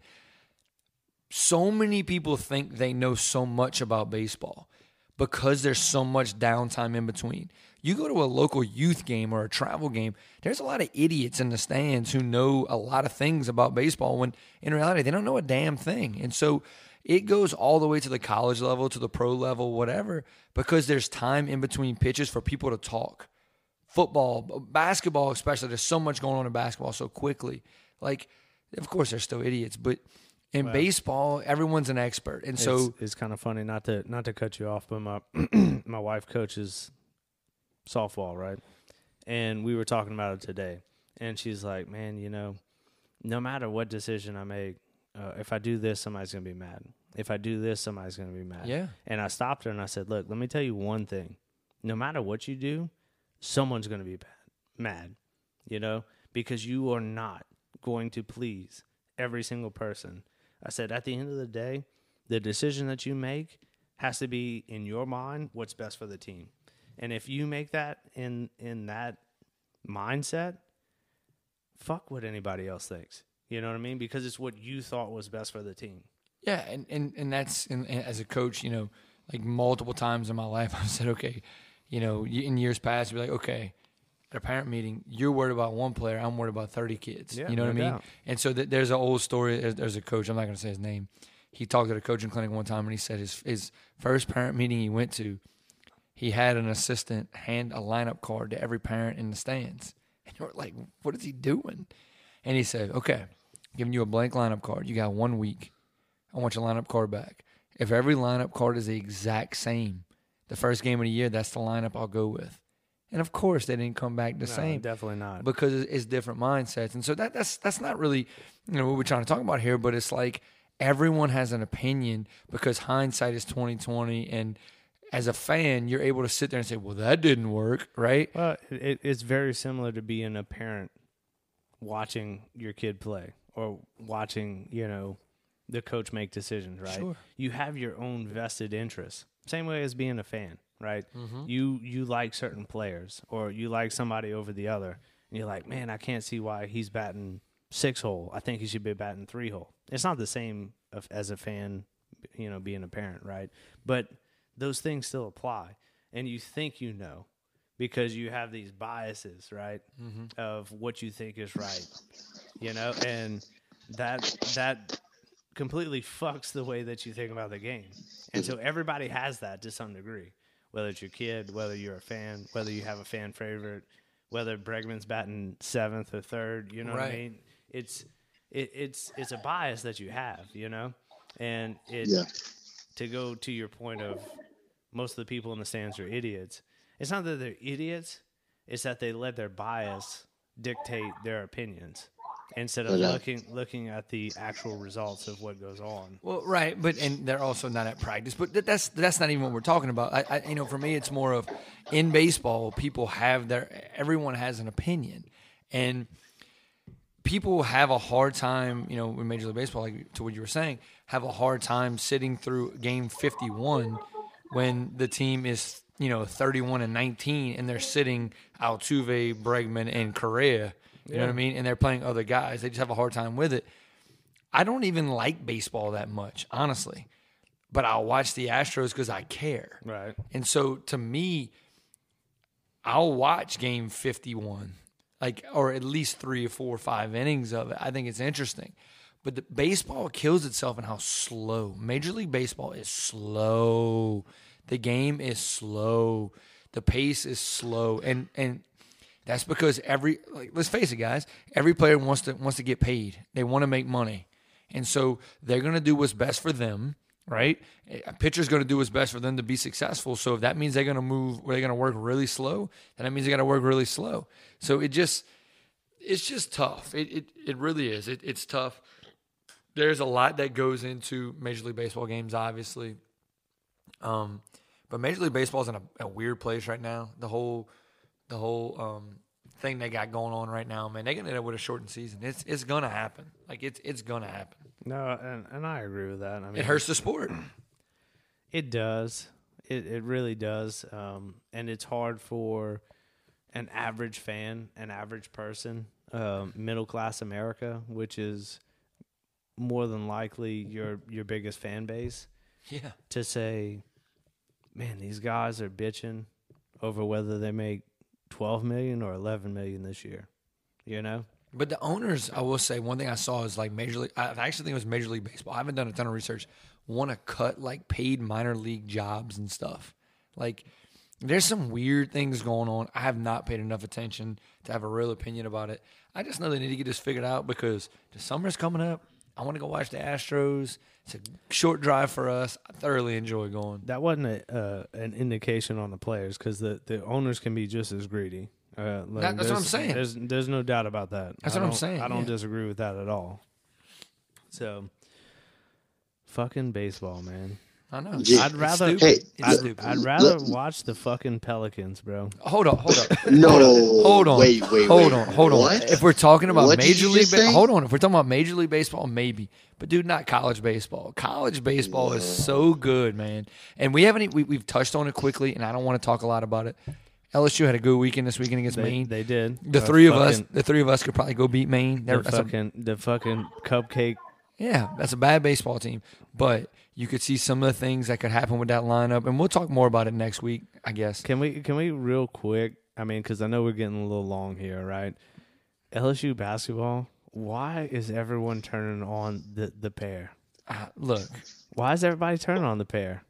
So many people think they know so much about baseball because there's so much downtime in between. You go to a local youth game or a travel game, there's a lot of idiots in the stands who know a lot of things about baseball when in reality they don't know a damn thing. And so it goes all the way to the college level, to the pro level, whatever, because there's time in between pitches for people to talk. Football, basketball especially, there's so much going on in basketball so quickly. Like, of course, there's still idiots, but In wow. baseball, everyone's an expert, and so it's, it's kind of funny not to not to cut you off, but my my wife coaches softball, right? And we were talking about it today, and she's like, "Man, you know, no matter what decision I make, uh, if I do this, somebody's gonna be mad. If I do this, somebody's gonna be mad." Yeah. And I stopped her and I said, "Look, let me tell you one thing. No matter what you do, someone's gonna be bad, mad, you know, because you are not going to please every single person." I said, at the end of the day, the decision that you make has to be, in your mind, what's best for the team. And if you make that in in that mindset, fuck what anybody else thinks. You know what I mean? Because it's what you thought was best for the team. Yeah, and, and, and that's, and, and as a coach, you know, like multiple times in my life, I've said, okay, you know, in years past, you'd be like, okay, at a parent meeting, you're worried about one player, I'm worried about thirty kids. Yeah, you know what no I mean? Doubt. And so th- there's an old story. There's, there's a coach, I'm not going to say his name. He talked at a coaching clinic one time, and he said his, his first parent meeting he went to, he had an assistant hand a lineup card to every parent in the stands. And you're like, what is he doing? And he said, okay, I'm giving you a blank lineup card. You got one week. I want your lineup card back. If every lineup card is the exact same, the first game of the year, that's the lineup I'll go with. And, of course, they didn't come back the no, same. Definitely not. Because it's different mindsets. And so that, that's that's not really, you know, what we're trying to talk about here, but it's like everyone has an opinion because hindsight is twenty twenty, and as a fan, you're able to sit there and say, well, that didn't work, right? Well, it, it's very similar to being a parent watching your kid play or watching, you know, the coach make decisions, right? Sure. You have your own vested interests, same way as being a fan. Right, mm-hmm. you you like certain players, or you like somebody over the other, and you're like, man, I can't see why he's batting six hole. I think he should be batting three hole. It's not the same as a fan, you know, being a parent, right? But those things still apply, and you think you know because you have these biases, right, mm-hmm. of what you think is right, you know, and that that completely fucks the way that you think about the game, and so everybody has that to some degree. Whether it's your kid, whether you're a fan, whether you have a fan favorite, whether Bregman's batting seventh or third, you know right. what I mean? It's it, it's it's a bias that you have, you know? And it yeah. to go to your point of most of the people in the stands are idiots, it's not that they're idiots, it's that they let their bias dictate their opinions instead of yeah. looking looking at the actual results of what goes on. Well, right, but and they're also not at practice. But th- that's that's not even what we're talking about. I, I, you know, for me, it's more of in baseball, people have their everyone has an opinion, and people have a hard time. You know, in Major League Baseball, like to what you were saying, have a hard time sitting through game fifty-one when the team is you know thirty-one and nineteen, and they're sitting Altuve, Bregman, and Correa. You know yeah. what I mean? And they're playing other guys. They just have a hard time with it. I don't even like baseball that much, honestly. But I'll watch the Astros because I care. Right. And so, to me, I'll watch game fifty-one, like, or at least three or four or five innings of it. I think it's interesting. But the baseball kills itself in how slow. Major League Baseball is slow. The game is slow. The pace is slow. And, and – that's because every like, let's face it, guys. Every player wants to wants to get paid. They want to make money, and so they're going to do what's best for them, right? A pitcher's going to do what's best for them to be successful. So if that means they're going to move, or they're going to work really slow, then that means they got to work really slow. So it just it's just tough. It it it really is. It it's tough. There's a lot that goes into Major League Baseball games, obviously. Um, but Major League Baseball is in a, a weird place right now. The whole The whole um, thing they got going on right now, man, they're gonna end up with a shortened season. It's it's gonna happen. Like it's it's gonna happen. No, and, and I agree with that. I mean, it hurts the sport. It does. It it really does. Um, and it's hard for an average fan, an average person, um, middle class America, which is more than likely your your biggest fan base. Yeah. To say, man, these guys are bitching over whether they make twelve million or eleven million this year, you know? But the owners, I will say, one thing I saw is like Major League, I actually think it was Major League Baseball, I haven't done a ton of research, want to cut like paid minor league jobs and stuff. Like there's some weird things going on. I have not paid enough attention to have a real opinion about it. I just know they need to get this figured out because the summer's coming up. I want to go watch the Astros. It's a short drive for us. I thoroughly enjoy going. That wasn't a, uh, an indication on the players because the, the owners can be just as greedy. Uh, like that, that's what I'm saying. There's, there's no doubt about that. That's I what I'm saying. I don't yeah. disagree with that at all. So, fucking baseball, man. I know. Yeah, I'd rather hey, I'd, I'd rather watch the fucking Pelicans, bro. Hold on, hold on. no, hold on, wait, wait, hold wait, on, hold what? on. If we're talking about what Major League, ba- hold on. If we're talking about Major League Baseball, maybe, but dude, not college baseball. College baseball no. is so good, man. And we haven't we, we've touched on it quickly, and I don't want to talk a lot about it. L S U had a good weekend this weekend against they, Maine. They did. The uh, three fucking, of us, the three of us could probably go beat Maine. The that's fucking a, the fucking cupcake. Yeah, that's a bad baseball team, but you could see some of the things that could happen with that lineup, and we'll talk more about it next week, I guess. Can we can we real quick? I mean, because I know we're getting a little long here, right? L S U basketball. Why is everyone turning on the the pair? Uh, look, why is everybody turning on the pair?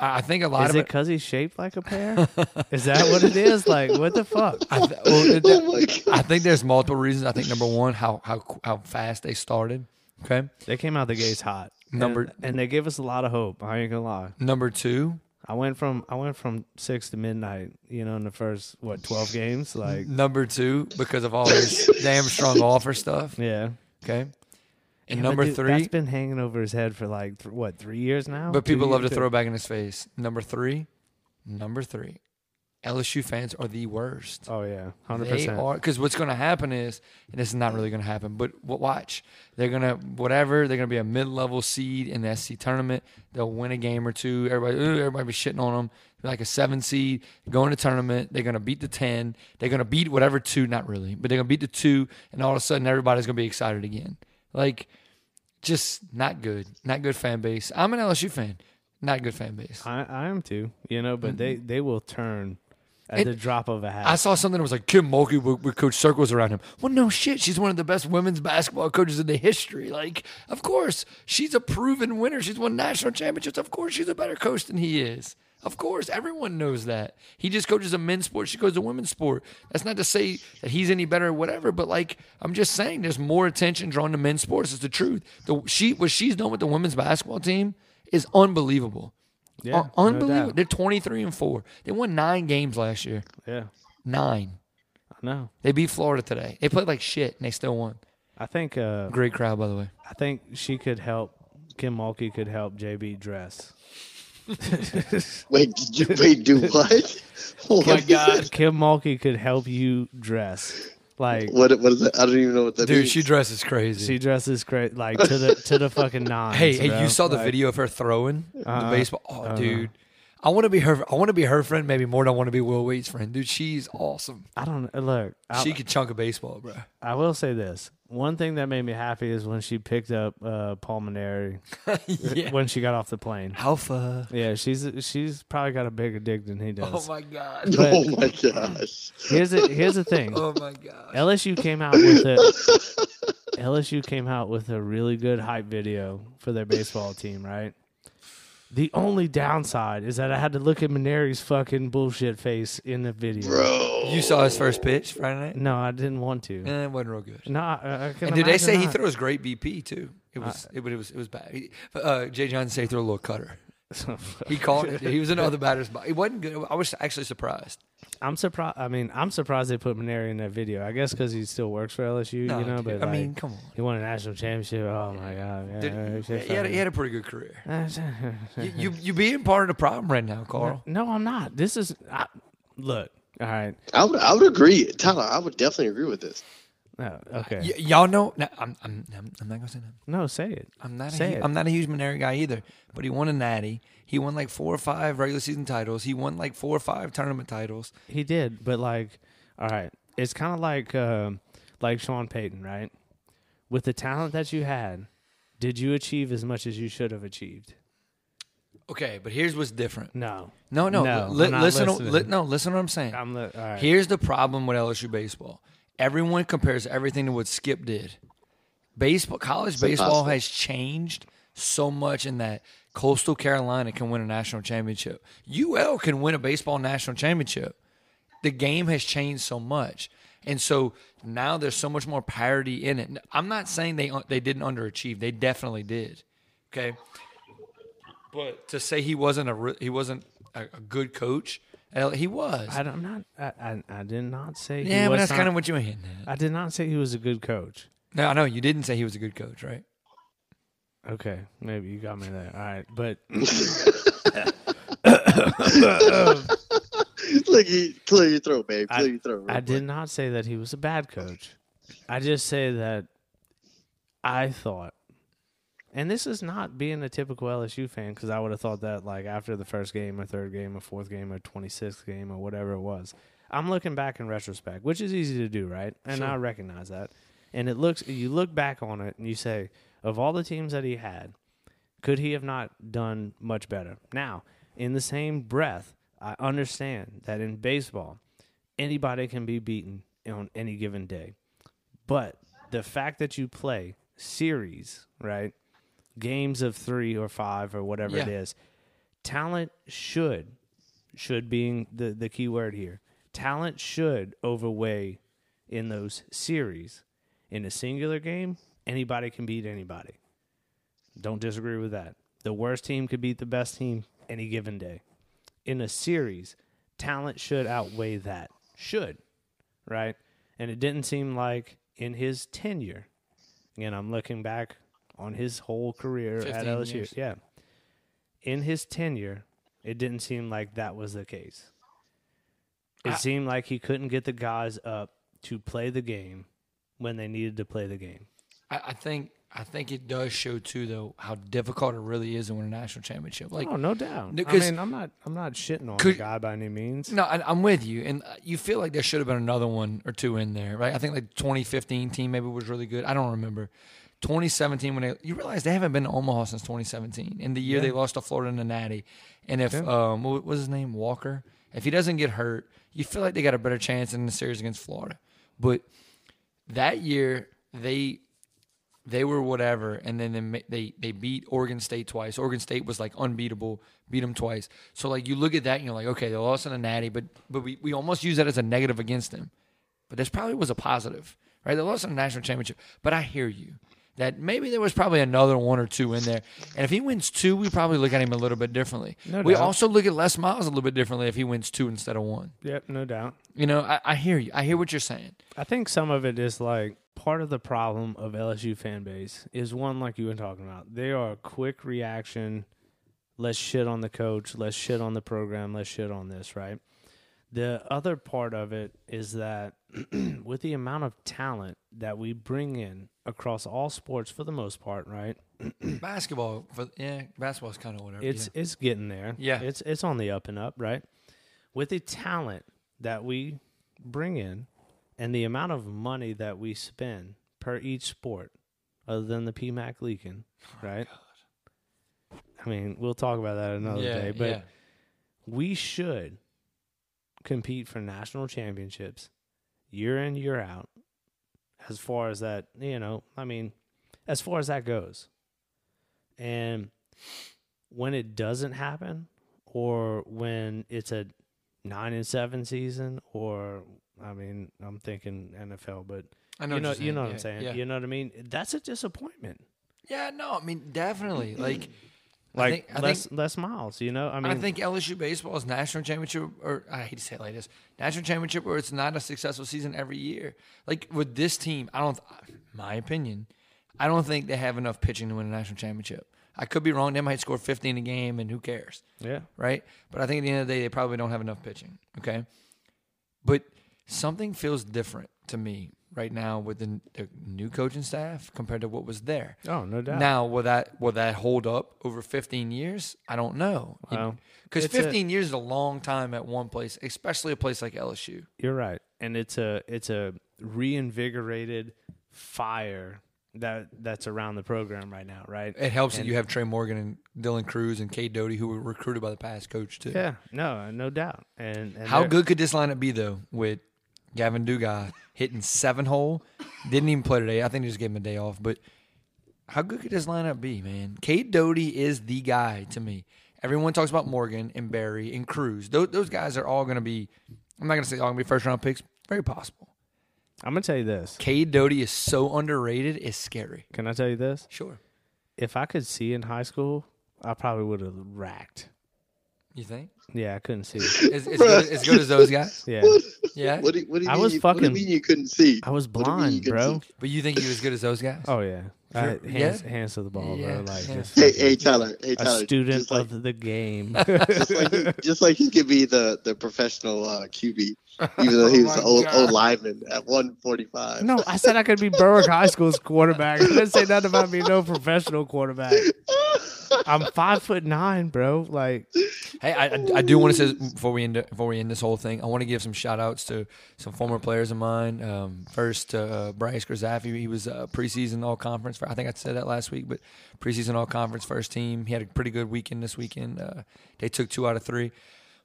I think a lot is of it because he's shaped like a pear. Is that what it is? Like what the fuck? I, th- well, it, oh my God. I think there's multiple reasons. I think number one, how how how fast they started. Okay, they came out the gates hot. Number and, and they gave us a lot of hope. I ain't gonna lie. Number two, I went from I went from six to midnight. You know, in the first what twelve games. Like number two, because of all this damn strong offer stuff. Yeah. Okay. And yeah, number dude, three. That's been hanging over his head for like, th- what, three years now? But people love to throw back in his face. Number three, number three, L S U fans are the worst. Oh, yeah, one hundred percent. They are, because what's going to happen is, and this is not really going to happen, but watch. They're going to, whatever, they're going to be a mid-level seed in the S E C tournament. They'll win a game or two. Everybody everybody be shitting on them. They're like a seven seed, go in the tournament. They're going to beat the ten. They're going to beat whatever two, not really, but they're going to beat the two, and all of a sudden everybody's going to be excited again. Like, just not good. Not good fan base. I'm an L S U fan. Not good fan base. I, I am too, you know, but mm-hmm. they, they will turn at it, the drop of a hat. I saw something that was like, Kim Mulkey would, would coach circles around him. Well, no shit. She's one of the best women's basketball coaches in the history. Like, of course. She's a proven winner. She's won national championships. Of course she's a better coach than he is. Of course, everyone knows that. He just coaches a men's sport. She coaches a women's sport. That's not to say that he's any better or whatever, but, like, I'm just saying there's more attention drawn to men's sports. It's the truth. The, she What she's done with the women's basketball team is unbelievable. Yeah, uh, unbelievable. No They're twenty-three and four. They won nine games last year. Yeah. Nine. I know. They beat Florida today. They played like shit, and they still won. I think uh, – great crowd, by the way. I think she could help – Kim Mulkey could help J B dress. wait, did you, wait, do what? Oh my God, Kim Mulkey could help you dress. Like what? What is that? I don't even know what that dude, means. Dude, she dresses crazy. She dresses crazy, like to the to the fucking nines. Hey, hey, you saw the like, video of her throwing uh, the baseball? Oh, uh, dude, I want to be her. I want to be her friend, maybe more than I want to be Will Wade's friend. Dude, she's awesome. I don't look. I, she could chunk a baseball, bro. I will say this. One thing that made me happy is when she picked up uh, Paul Mainieri yeah. when she got off the plane. Alpha. Yeah, she's she's probably got a bigger dick than he does. Oh, my God. But oh, my gosh. Here's the, here's the thing. Oh, my God. L S U came out with a, L S U came out with a really good hype video for their baseball team, right? The only downside is that I had to look at Mainieri's fucking bullshit face in the video. Bro. You saw his first pitch Friday night? No, I didn't want to. Eh, it wasn't real good. No, I, I can And did they say not. He threw his great B P, too? It was uh, it, it was, it was bad. Uh, Jay Johnson said he threw a little cutter. He called it. He was in other batter's box. It wasn't good. I was actually surprised. I'm surprised. I mean, I'm surprised they put Mainieri in that video. I guess because he still works for L S U, no, you know. Dude, but I like, mean, come on. He won a national championship. Oh my God! Yeah, dude, he, had a, he had a pretty good career. you, you you being part of the problem right now, Carl. No, no I'm not. This is I, look. All right. I would I would agree, Tyler. I would definitely agree with this. No, okay. Y- y'all know no, I'm I'm I'm not gonna say that. No, say it. I'm not say a huge, it. I'm not a huge Mainieri guy either. But he won a natty. He won like four or five regular season titles. He won like four or five tournament titles. He did, but like, all right, it's kind of like um, like Sean Payton, right? With the talent that you had, did you achieve as much as you should have achieved? Okay, but here's what's different. No, no, no. no li- listen, li- no, listen to what I'm saying. I'm li- all right. Here's the problem with L S U baseball. Everyone compares everything to what Skip did. Baseball, college it's baseball impossible. Has changed so much in that Coastal Carolina can win a national championship. U L can win a baseball national championship. The game has changed so much. And so now there's so much more parity in it. I'm not saying they they didn't underachieve. They definitely did. Okay. But to say he wasn't a he wasn't a, a good coach, he was. I don't, I'm not. I, I I did not say. Yeah, he was but that's not, kind of what you were hitting at. I did not say he was a good coach. No, I know you didn't say he was a good coach, right? Okay, maybe you got me there. All right, but clear your throat, babe. Clear your throat. I did not say that he was a bad coach. I just say that I thought, and this is not being a typical L S U fan, because I would have thought that like after the first game or third game or fourth game or twenty-sixth game or whatever it was, I'm looking back in retrospect, which is easy to do, right? And sure. I recognize that. And it looks, you look back on it and you say, of all the teams that he had, could he have not done much better? Now, in the same breath, I understand that in baseball, anybody can be beaten on any given day. But the fact that you play series, right, games of three or five or whatever yeah. it is, talent should, should being the, the key word here, talent should overweigh in those series. In a singular game, anybody can beat anybody. Don't disagree with that. The worst team could beat the best team any given day. In a series, talent should outweigh that. Should, right? And it didn't seem like in his tenure, again, I'm looking back on his whole career at L S U. Years. Yeah. In his tenure, it didn't seem like that was the case. It I- seemed like he couldn't get the guys up to play the game when they needed to play the game. I, I think I think it does show too, though, how difficult it really is to win a national championship. Like, oh, no doubt. I mean, I'm not I'm not shitting on the guy by any means. No, I, I'm with you, and you feel like there should have been another one or two in there, right? I think like twenty fifteen team maybe was really good. I don't remember. twenty seventeen when they, you realize they haven't been to Omaha since twenty seventeen. In the year yeah. they lost to Florida in the Natty, and if yeah. um what was his name Walker, if he doesn't get hurt, you feel like they got a better chance in the series against Florida, but. That year, they they were whatever, and then they, they they beat Oregon State twice. Oregon State was, like, unbeatable, beat them twice. So, like, you look at that, and you're like, okay, they lost in a natty, but but we, we almost use that as a negative against them. But this probably was a positive, right? They lost in a national championship. But I hear you that maybe there was probably another one or two in there. And if he wins two, we probably look at him a little bit differently. No we doubt. Also look at Les Miles a little bit differently if he wins two instead of one. Yep, no doubt. You know, I, I hear you. I hear what you're saying. I think some of it is like part of the problem of L S U fan base is one like you were talking about. They are a quick reaction, let's shit on the coach, let's shit on the program, let's shit on this, right? The other part of it is that with the amount of talent that we bring in across all sports for the most part, right? Basketball, for, yeah, basketball's kind of whatever. It's yeah. it's getting there. Yeah. It's it's on the up and up, right? With the talent that we bring in and the amount of money that we spend per each sport, other than the P MAC leaking, oh right? God. I mean, we'll talk about that another yeah, day, but yeah. we should compete for national championships year in, year out, as far as that, you know, I mean, as far as that goes. And when it doesn't happen, or when it's a nine and seven season, or, I mean, I'm thinking N F L, but I know you know, you know what yeah, I'm saying. Yeah. You know what I mean? That's a disappointment. Yeah, no, I mean, definitely. Like, Like I think, less, I think, less miles, you know. I mean, I think L S U baseball is national championship, or I hate to say it like this, national championship, or it's not a successful season every year. Like with this team, I don't. My opinion, I don't think they have enough pitching to win a national championship. I could be wrong. They might score fifteen a game, and who cares? Yeah, right. But I think at the end of the day, they probably don't have enough pitching. Okay, but something feels different to me right now with the, the new coaching staff compared to what was there. Oh, no doubt. Now, will that will that hold up over fifteen years? I don't know. Because wow. you know, fifteen years is a long time at one place, especially a place like L S U. You're right. And it's a it's a reinvigorated fire that that's around the program right now, right? It helps and, that you have Trey Morgan and Dylan Cruz and Cade Doty, who were recruited by the past coach, too. Yeah, no, no doubt. And, and how good could this lineup be, though, with Gavin Dugas hitting seven hole, didn't even play today. I think they just gave him a day off. But how good could this lineup be, man? Cade Doty is the guy to me. Everyone talks about Morgan and Barry and Cruz. Those, those guys are all going to be, I'm not going to say all going to be first round picks, very possible. I'm going to tell you this. Cade Doty is so underrated. It's scary. Can I tell you this? Sure. If I could see in high school, I probably would have racked. You think? Yeah, I couldn't see. As good, good as those guys? Yeah. Yeah. What do, what do you I mean was you, fucking, what do you mean you couldn't see? I was blind, bro. See? But you think you was good as those guys? Oh, yeah. I, hands, yeah. hands to the ball, yeah. bro. Like, yeah. just, hey, hey, Tyler. Hey, Tyler. A student like, of the game. Just like he, just like he could be the, the professional uh, Q B, even though he was oh an old, old lineman at one forty-five. No, I said I could be Berwick High School's quarterback. I didn't say nothing about me, no professional quarterback. I'm five foot nine, bro. Like, hey, I I, I do want to say before we end before we end this whole thing, I want to give some shout outs to some former players of mine. Um, first, uh, Bryce Grzaffi. He was uh, preseason all conference. For, I think I said that last week, but preseason all conference first team. He had a pretty good weekend this weekend. Uh, they took two out of three.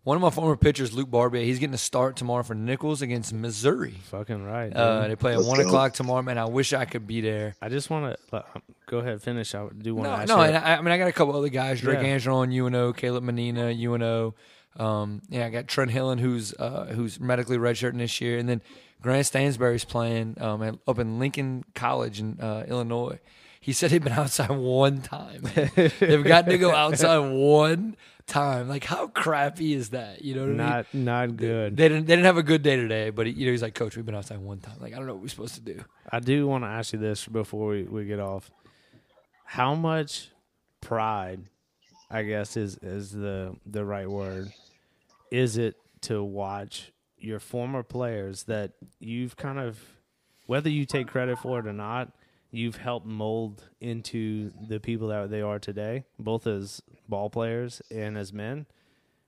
One of my former pitchers, Luke Barbier, he's getting a start tomorrow for Nichols against Missouri. Fucking right. Uh, they play at Let's one go. o'clock tomorrow, man. I wish I could be there. I just want to go ahead and finish. I do want to. No, no. And I, I mean, I got a couple other guys: Drake yeah. Angeron, U N O, Caleb Menina, U N O. Um, yeah, I got Trent Hillen, who's uh, who's medically redshirting this year, and then Grant Stansbury's playing um, at, up in Lincoln College in uh, Illinois. He said he'd been outside one time. They've gotten to go outside one. time like how crappy is that? You know what not I mean? Not good. They, they didn't they didn't have a good day today, but you know he's like, Coach, we've been outside one time. Like I don't know what we're supposed to do. I do want to ask you this before we, we get off. How much pride, I guess is is the the right word, is it to watch your former players that you've kind of, whether you take credit for it or not, you've helped mold into the people that they are today, both as ball players and as men.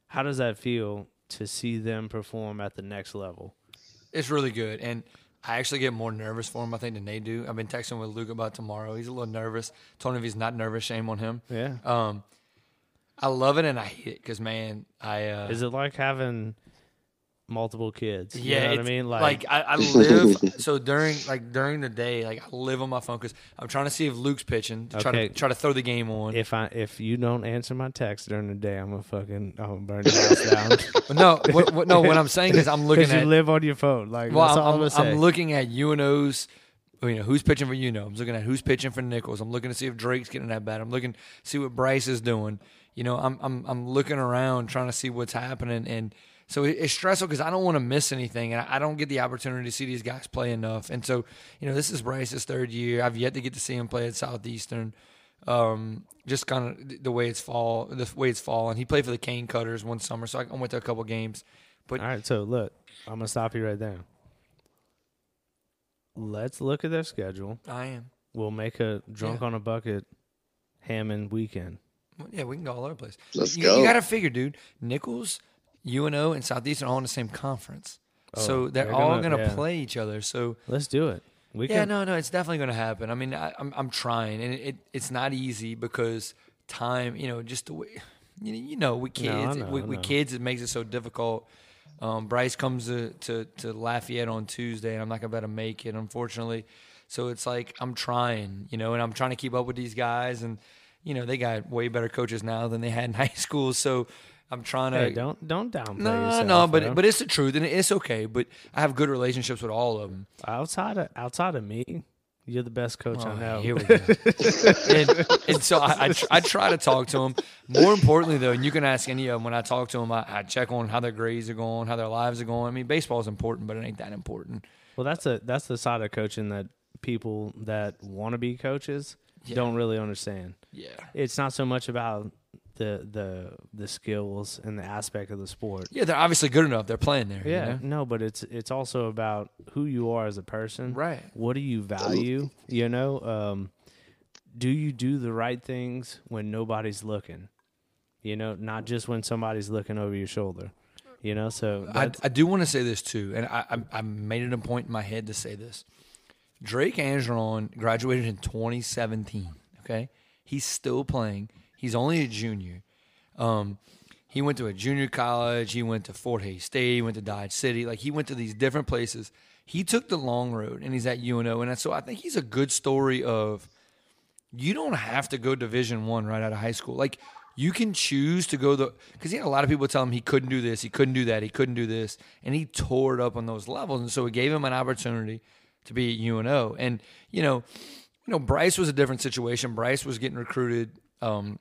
How does that feel to see them perform at the next level? It's really good, and I actually get more nervous for them, I think, than they do. I've been texting with Luke about tomorrow. He's a little nervous. Told him if he's not nervous, shame on him. Yeah. Um, I love it and I hate it because, man, I uh, – Is it like having – multiple kids, you yeah know what I mean, like, like I, I live so during like during the day, like I live on my phone because I'm trying to see if Luke's pitching to okay. try to try to throw the game on. If I if you don't answer my text during the day, I'm gonna fucking I'm gonna burn your house down. But no, what, what, no, what I'm saying is I'm looking at you live on your phone. Like well, that's I'm, all I'm, I'm, say. I'm looking at U N O's. You know who's pitching for U N O. I'm looking at who's pitching for Nichols. I'm looking to see if Drake's getting that bat. I'm looking to see what Bryce is doing. You know, I'm I'm I'm looking around trying to see what's happening and. So it's stressful because I don't want to miss anything, and I don't get the opportunity to see these guys play enough. And so, you know, this is Bryce's third year. I've yet to get to see him play at Southeastern. Um, just kind of the way it's fall, the way it's fallen. He played for the Cane Cutters one summer, so I went to a couple games. But all right, so look, I'm gonna stop you right there. Let's look at their schedule. I am. We'll make a drunk yeah. on a bucket Hammond weekend. Yeah, we can go all over the place. Let's you, go. You got to figure, dude. Nichols. U N O and Southeastern are all in the same conference. Oh, so they're, they're all going to yeah. play each other. So let's do it. We yeah, can... no, no, it's definitely going to happen. I mean, I, I'm I'm trying, and it, it it's not easy because time, you know, just the way, you know, we kids, no, know, with, with kids, it makes it so difficult. Um, Bryce comes to, to, to Lafayette on Tuesday, and I'm not going to be able to make it, unfortunately. So it's like I'm trying, you know, and I'm trying to keep up with these guys, and, you know, they got way better coaches now than they had in high school. So, I'm trying to hey, don't don't downplay no, yourself. No, no, but but it's the truth, and it's okay. But I have good relationships with all of them. Outside of outside of me, you're the best coach oh, I know. Here we go. and, and so I, I I try to talk to them. More importantly, though, and you can ask any of them. When I talk to them, I, I check on how their grades are going, how their lives are going. I mean, baseball is important, but it ain't that important. Well, that's a that's the side of coaching that people that want to be coaches yeah. don't really understand. Yeah, it's not so much about. The, the the skills and the aspect of the sport. Yeah, they're obviously good enough. They're playing there. Yeah, you know? No, but it's it's also about who you are as a person. Right. What do you value? You know, um, do you do the right things when nobody's looking? You know, not just when somebody's looking over your shoulder. You know, so I, I do want to say this too, and I, I I made it a point in my head to say this. Drake Angeron graduated in twenty seventeen. Okay, he's still playing. He's only a junior. Um, he went to a junior college. He went to Fort Hays State. He went to Dodge City. Like, he went to these different places. He took the long road, and he's at U N O. And so I think he's a good story of you don't have to go Division One right out of high school. Like, You can choose to go the – because he had a lot of people tell him he couldn't do this, he couldn't do that, he couldn't do this, and he tore it up on those levels. And so it gave him an opportunity to be at U N O. And, you know, you know, Bryce was a different situation. Bryce was getting recruited um,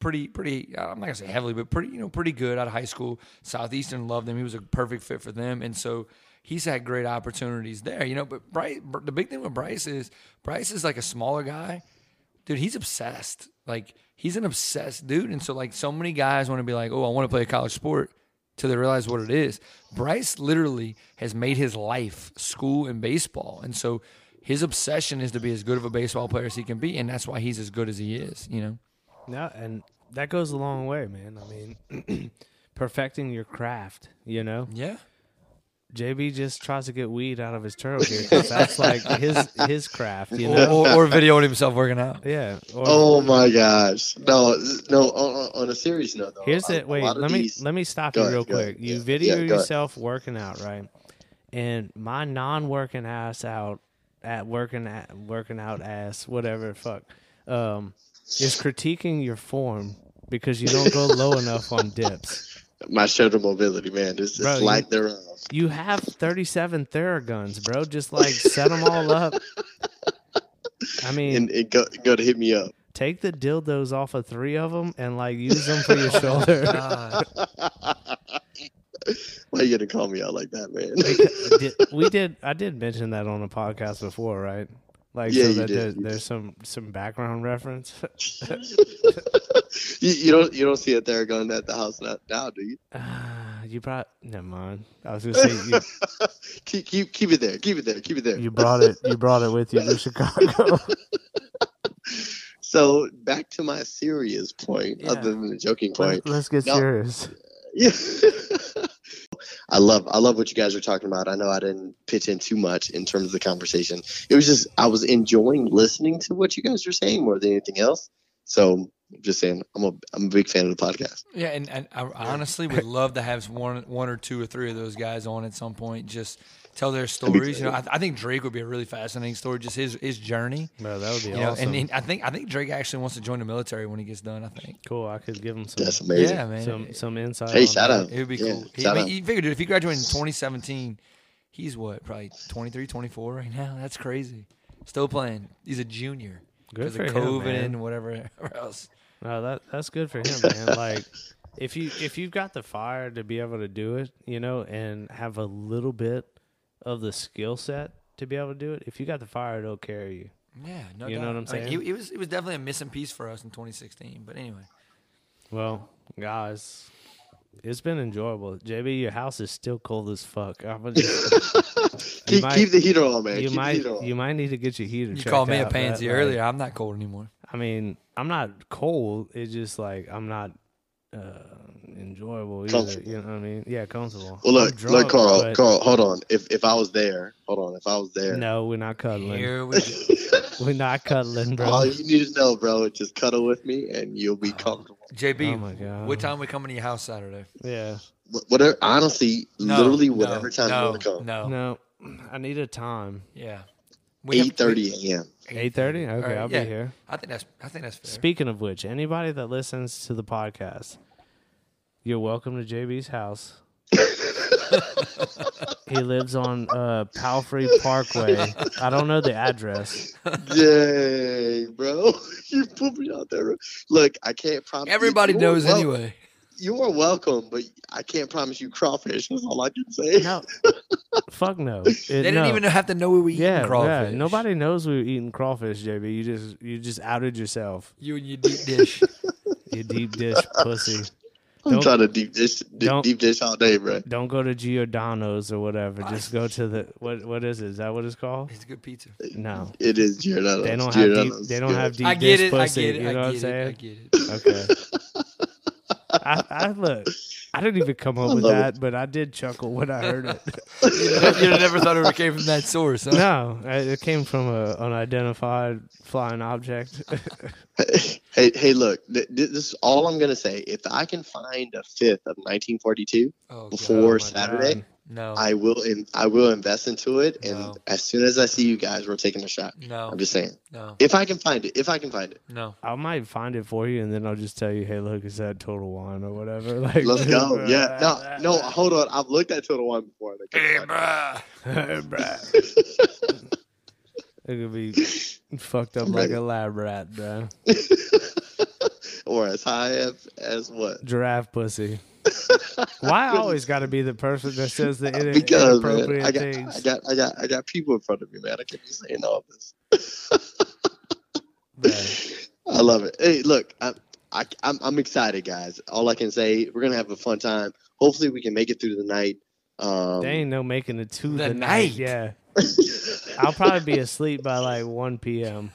pretty – pretty. I'm not going to say heavily, but pretty, you know, pretty good out of high school. Southeastern loved him. He was a perfect fit for them. And so he's had great opportunities there. You know, but Bryce, the big thing with Bryce is Bryce is like a smaller guy. Dude, he's obsessed. Like – he's an obsessed dude. And so, like, so many guys want to be like, oh, I want to play a college sport till they realize what it is. Bryce literally has made his life school and baseball. And so his obsession is to be as good of a baseball player as he can be, and that's why he's as good as he is, you know? Yeah, and that goes a long way, man. I mean, perfecting your craft, you know? Yeah. J B just tries to get weed out of his turtle gear because that's like his his craft, you know. Or, or, or videoing himself working out. Yeah. Or, oh my gosh! No, no. On, on a serious note, though, here's it. Wait, let me these... let me stop go you real ahead, quick. You yeah, video yeah, yourself working out, right? And my non-working ass out at working at working out ass whatever fuck um, is critiquing your form because you don't go low enough on dips. My shoulder mobility, man, just, bro, just you, like their own. You have thirty-seven Theraguns, bro. Just like set them all up. I mean, and it go, go to hit me up. Take the dildos off of three of them and like use them for your shoulder. God. Why are you gonna call me out like that, man? Like, we did. I did mention that on a podcast before, right? Like, yeah, so that there's, there's some, some background reference. you, you don't you don't see a Theragun at the house now, now do you? Uh, you probably never mind. I was gonna say you, keep keep keep it there, keep it there, keep it there. You brought it you brought it with you to Chicago. So back to my serious point, yeah. Other than the joking point. Let's get no. serious. Yeah. I love I love what you guys are talking about. I know I didn't pitch in too much in terms of the conversation. It was just I was enjoying listening to what you guys are saying more than anything else. So I'm just saying I'm a I'm a big fan of the podcast. Yeah, and, and I honestly would love to have one one or two or three of those guys on at some point. Just tell their stories. You know, I, I think Drake would be a really fascinating story. Just his his journey. Bro, that would be you awesome. Know, and, and I think I think Drake actually wants to join the military when he gets done. I think. Cool. I could give him some. That's amazing. Yeah, man. Some, some insight. Hey, shout out. It would be yeah, cool. He, I mean, he figured, dude, if he graduated in twenty seventeen, he's what, probably twenty-three, twenty-four right now. That's crazy. Still playing. He's a junior. Good for him, because of COVID man. And whatever else. No, that that's good for him, man. Like. If you if you've got the fire to be able to do it, you know, and have a little bit of the skill set to be able to do it, if you got the fire, it'll carry you. Yeah, no doubt. You know what I'm saying? Like, it, it was it was definitely a missing piece for us in twenty sixteen. But anyway, well, guys, it's been enjoyable. J B, your house is still cold as fuck. I'm just, keep, might, keep the heater on, man. You keep might the you might need to get your heater. You called me a pansy earlier. Like, I'm not cold anymore. I mean, I'm not cold. It's just like I'm not. Uh, enjoyable either, you know what I mean? Yeah, comfortable. Well, look, drunk, look, Carl, but... Carl, hold on. If if I was there, hold on. If I was there, no, we're not cuddling. Here we go. We're not cuddling, bro. All you need to know, bro, just cuddle with me, and you'll be oh. comfortable. J B, oh my God. What time we coming to your house Saturday? Yeah, whatever. Honestly, no, literally, whatever no, time no, you want to come. No, no, I need a time. Yeah, eight thirty a.m. Eight thirty. Okay, right, I'll yeah. be here. I think that's. I think that's fair. Speaking of which, anybody that listens to the podcast. You're welcome to J B's house. He lives on uh, Palfrey Parkway. I don't know the address. Yay, bro. You put me out there. Look, I can't promise. Everybody you knows wel- anyway. You are welcome, but I can't promise you crawfish. That's all I can say. No. Fuck no. It, they didn't no. even have to know we were eating yeah, crawfish. Yeah. Nobody knows we were eating crawfish, J B. You just, you just outed yourself. You and your deep dish. Your deep dish pussy. I'm don't, trying to deep dish, deep, deep dish all day, bro. Don't go to Giordano's or whatever. Just go to the what? What is it? Is that what it's called? It's good pizza. No, it is Giordano's. They don't have deep, they don't have deep dish pussy. I get it. You know I get what I'm saying? I get it. Okay. I, I look. I didn't even come up with that, it. But I did chuckle when I heard it. You never thought it came from that source, huh? No, it came from an unidentified flying object. hey, hey, look, th- this is all I'm going to say. If I can find a fifth of nineteen forty-two oh, before God, Saturday, God. No. I will in, I will invest into it, and no. as soon as I see you guys, we're taking a shot. No. I'm just saying. No. If I can find it. If I can find it. No. I might find it for you, and then I'll just tell you, hey, look, it's that Total Wine or whatever. Like, let's go. Yeah. No, no, hold on. I've looked at Total Wine before. Hey, bruh. Hey, bruh. It could be fucked up like a lab rat, bro. Or as high as, as what? Giraffe pussy. Why I always got to be the person that says the in- because, inappropriate man, I got, things? I got, I got, I got people in front of me, man. I can't be saying all this. I love it. Hey, look, I, I, I'm, I'm excited, guys. All I can say, we're gonna have a fun time. Hopefully, we can make it through the night. Um, there ain't no making it to the, the night. night. Yeah. I'll probably be asleep by like one p.m.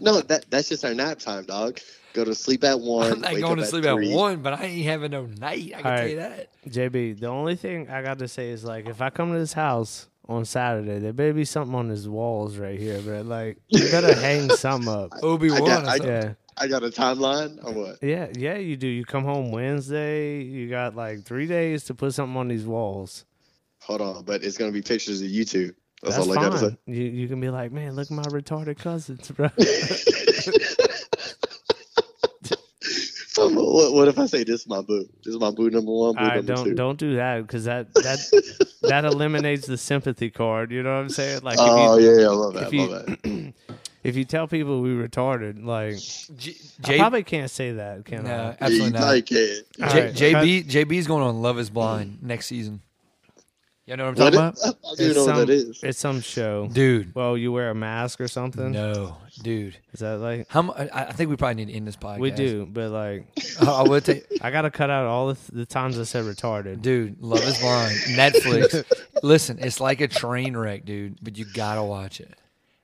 No, that that's just our nap time, dog. Go to sleep at one. I'm not going to sleep at, at one, but I ain't having no night. I can right. tell you that. J B, the only thing I got to say is, like, if I come to this house on Saturday, there better be something on his walls right here, but like, you better hang something up. Obi-Wan. I got, I, yeah. I got a timeline or what? Yeah, yeah, you do. You come home Wednesday. You got like three days to put something on these walls. Hold on, but it's going to be pictures of you two. That's, That's all I got to say. You, you can be like, man, look at my retarded cousins, bro. what, what if I say this is my boo? This is my boo number one, boo all right, number don't, two. Don't do that, because that that, that eliminates the sympathy card. You know what I'm saying? Like, if oh, you, yeah, yeah, I love that. If, love you, that. If you tell people we retarded, like, J- I J- probably can't say that, can no, I? Absolutely not. I can't. Right, J- JB, J B's going on Love is Blind mm-hmm. next season. You know what I'm talking what about? I do know some, what that is. It's some show. Dude. Well, you wear a mask or something? No, dude. Is that like? How? I think we probably need to end this podcast. We do, but like. I would take. I got to cut out all the, th- the times I said retarded. Dude, Love is Blind. Netflix. Listen, it's like a train wreck, dude, but you got to watch it.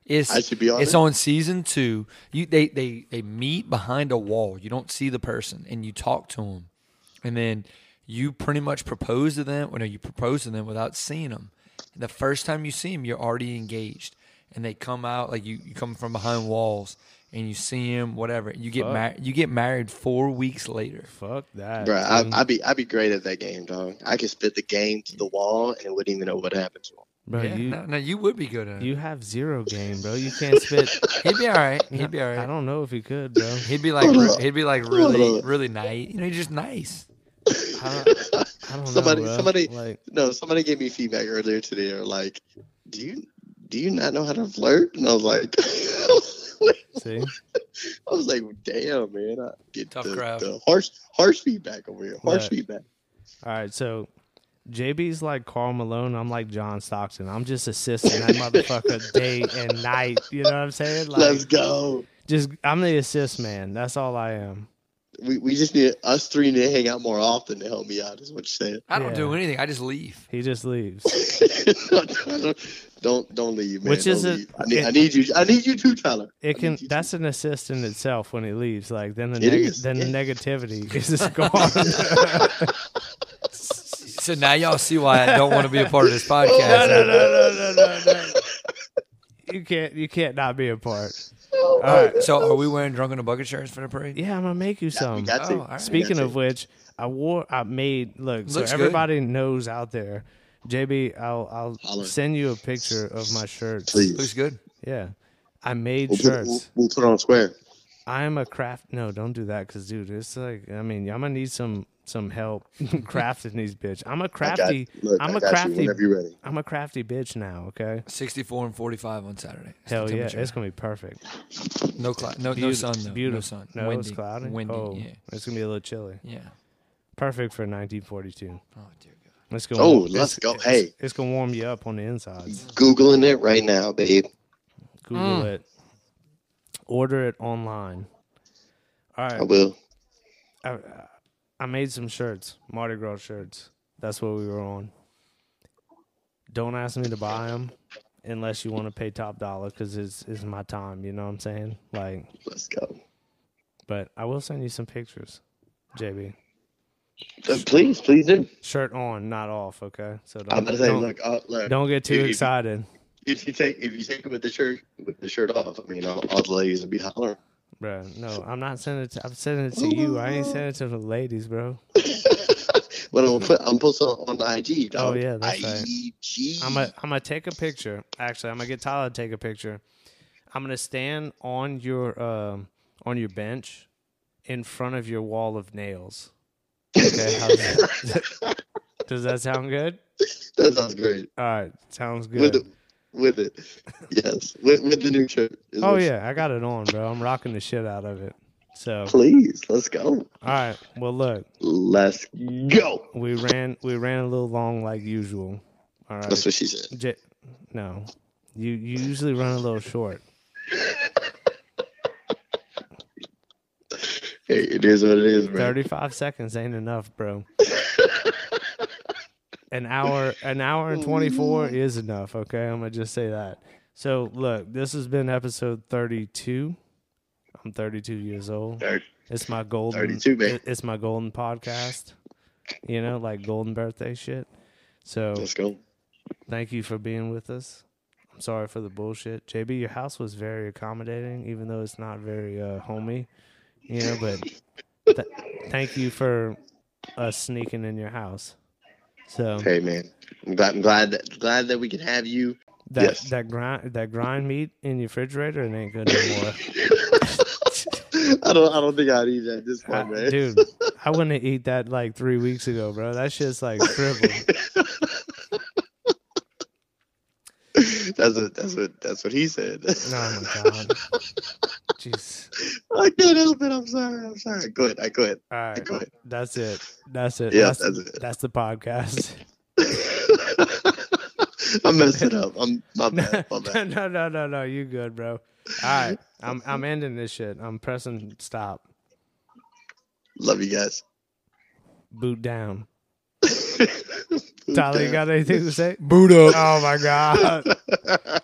It's, I should be honest. It's on season two. You they, they, they meet behind a wall. You don't see the person, and you talk to them. And then. You pretty much propose to them, or no, you propose to them without seeing them. The first time you see them, you're already engaged, and they come out like you, you come from behind walls, and you see them, whatever. You get married. You get married four weeks later. Fuck that, bro. I, I be I be great at that game, dog. I could spit the game to the wall, and wouldn't even know what happened to them. Bro, yeah, you, no, no, you would be good at it. You have zero game, bro. You can't spit. He'd be all right. He'd be all right. I don't know if he could, bro. He'd be like, he'd be like really, really nice. You know, he's just nice. I don't, I don't somebody, know, somebody, like, no, somebody gave me feedback earlier today. Or like, do you, do you not know how to flirt? And I was like, see? I was like, damn, man, I get tough the, crowd. The harsh, harsh feedback over here. Harsh right. feedback. All right, so J B's like Karl Malone. I'm like John Stockton. I'm just assisting that motherfucker day and night. You know what I'm saying? Like, let's go. Just, I'm the assist man. That's all I am. We we just need us three to hang out more often to help me out, is what you're saying. I don't yeah. do anything. I just leave. He just leaves. don't don't leave, man. Which is a, I, need, it, I need you. I need you too, Tyler. It can. That's too. An assist in itself when he leaves. Like then the neg- then yeah. the negativity is gone. So now y'all see why I don't want to be a part of this podcast. No, no, no, no, no, no, no. You can't. You can't not be a part. Oh, all right. So are we wearing Drunk in a Bucket shirts for the parade? Yeah, I'm gonna make you some. Yeah, oh, right. Speaking of which, I wore I made look Looks so everybody good. Knows out there. J B, I'll I'll Holler. Send you a picture of my shirts. Please. Looks good. Yeah. I made we'll shirts. Put, we'll, we'll put it on square. I am a craft no, don't do that, cause dude, it's like I mean, I'm gonna need some some help crafting these bitch. I'm a crafty got, look, I'm I a crafty you I'm a crafty bitch now, okay? sixty-four and forty-five on Saturday. It's hell yeah, it's going to be perfect. No cloud, no, no sun though. Beautiful. No sun. No, windy. It's cloudy. Windy, oh, yeah. It's going to be a little chilly. Yeah. Perfect for nineteen forty-two. Oh dear God. It's gonna oh, warm, let's go. It's, hey. It's, it's going to warm you up on the insides. Googling it right now, babe. Google mm. it. Order it online. All right. I will. I, uh, I made some shirts, Mardi Gras shirts. That's what we were on. Don't ask me to buy them unless you want to pay top dollar, because it's, it's my time. You know what I'm saying? Like, let's go. But I will send you some pictures, J B. Uh, please, please do. Shirt on, not off. Okay, so don't, I'm gonna say, don't, look, uh, look, don't get too if, excited. If you take if you take it with the shirt with the shirt off, I mean, all, all the ladies would be hollering. Bro, no, I'm not sending it to, I'm sending it to you. I ain't sending it to the ladies, bro. What I'm put, I'm posting on I G. Dog. Oh yeah, that's I G. Right. I'm gonna I'm gonna take a picture. Actually, I'm gonna get Tyler to take a picture. I'm gonna stand on your um on your bench in front of your wall of nails. Okay, how's that? Does that sound good? That sounds great. All right, sounds good. With it, with it. Yes, with, with the new shirt. Oh this. Yeah, I got it on, bro. I'm rocking the shit out of it. So please, let's go. All right. Well, look. Let's go. We ran. We ran a little long, like usual. All right. That's what she said. J- no, you you usually run a little short. Hey, it is what it is, bro. Thirty-five seconds ain't enough, bro. An hour, an hour and twenty-four is enough. Okay, I'm gonna just say that. So, look, this has been episode thirty-two. I'm thirty-two years old. thirty It's my golden. thirty-two, man. It's my golden podcast. You know, like golden birthday shit. So let's go. Thank you for being with us. I'm sorry for the bullshit, J B. Your house was very accommodating, even though it's not very uh, homey. You know, but th- thank you for us sneaking in your house. So hey, man, I'm glad, I'm glad that glad that we can have you. That yes. that grind that grind meat in your refrigerator, it ain't good anymore. I don't. I don't think I'd eat that at this point, I, man. Dude, I wouldn't eat that like three weeks ago, bro. That shit's like shriveled. That's what. That's what. That's what he said. Oh my god. Jeez. I can't help it. I'm sorry. I'm sorry. Go ahead. I go ahead. All right. Go ahead. That's it. That's it. Yeah. That's, that's it. That's the podcast. I'm messing up. I'm my bad. My bad. no, no, no, no. You good, bro? All right, I'm I'm ending this shit. I'm pressing stop. Love you guys. Boot down. Boot Tyler, down. You got anything to say? Boot up. Oh my god.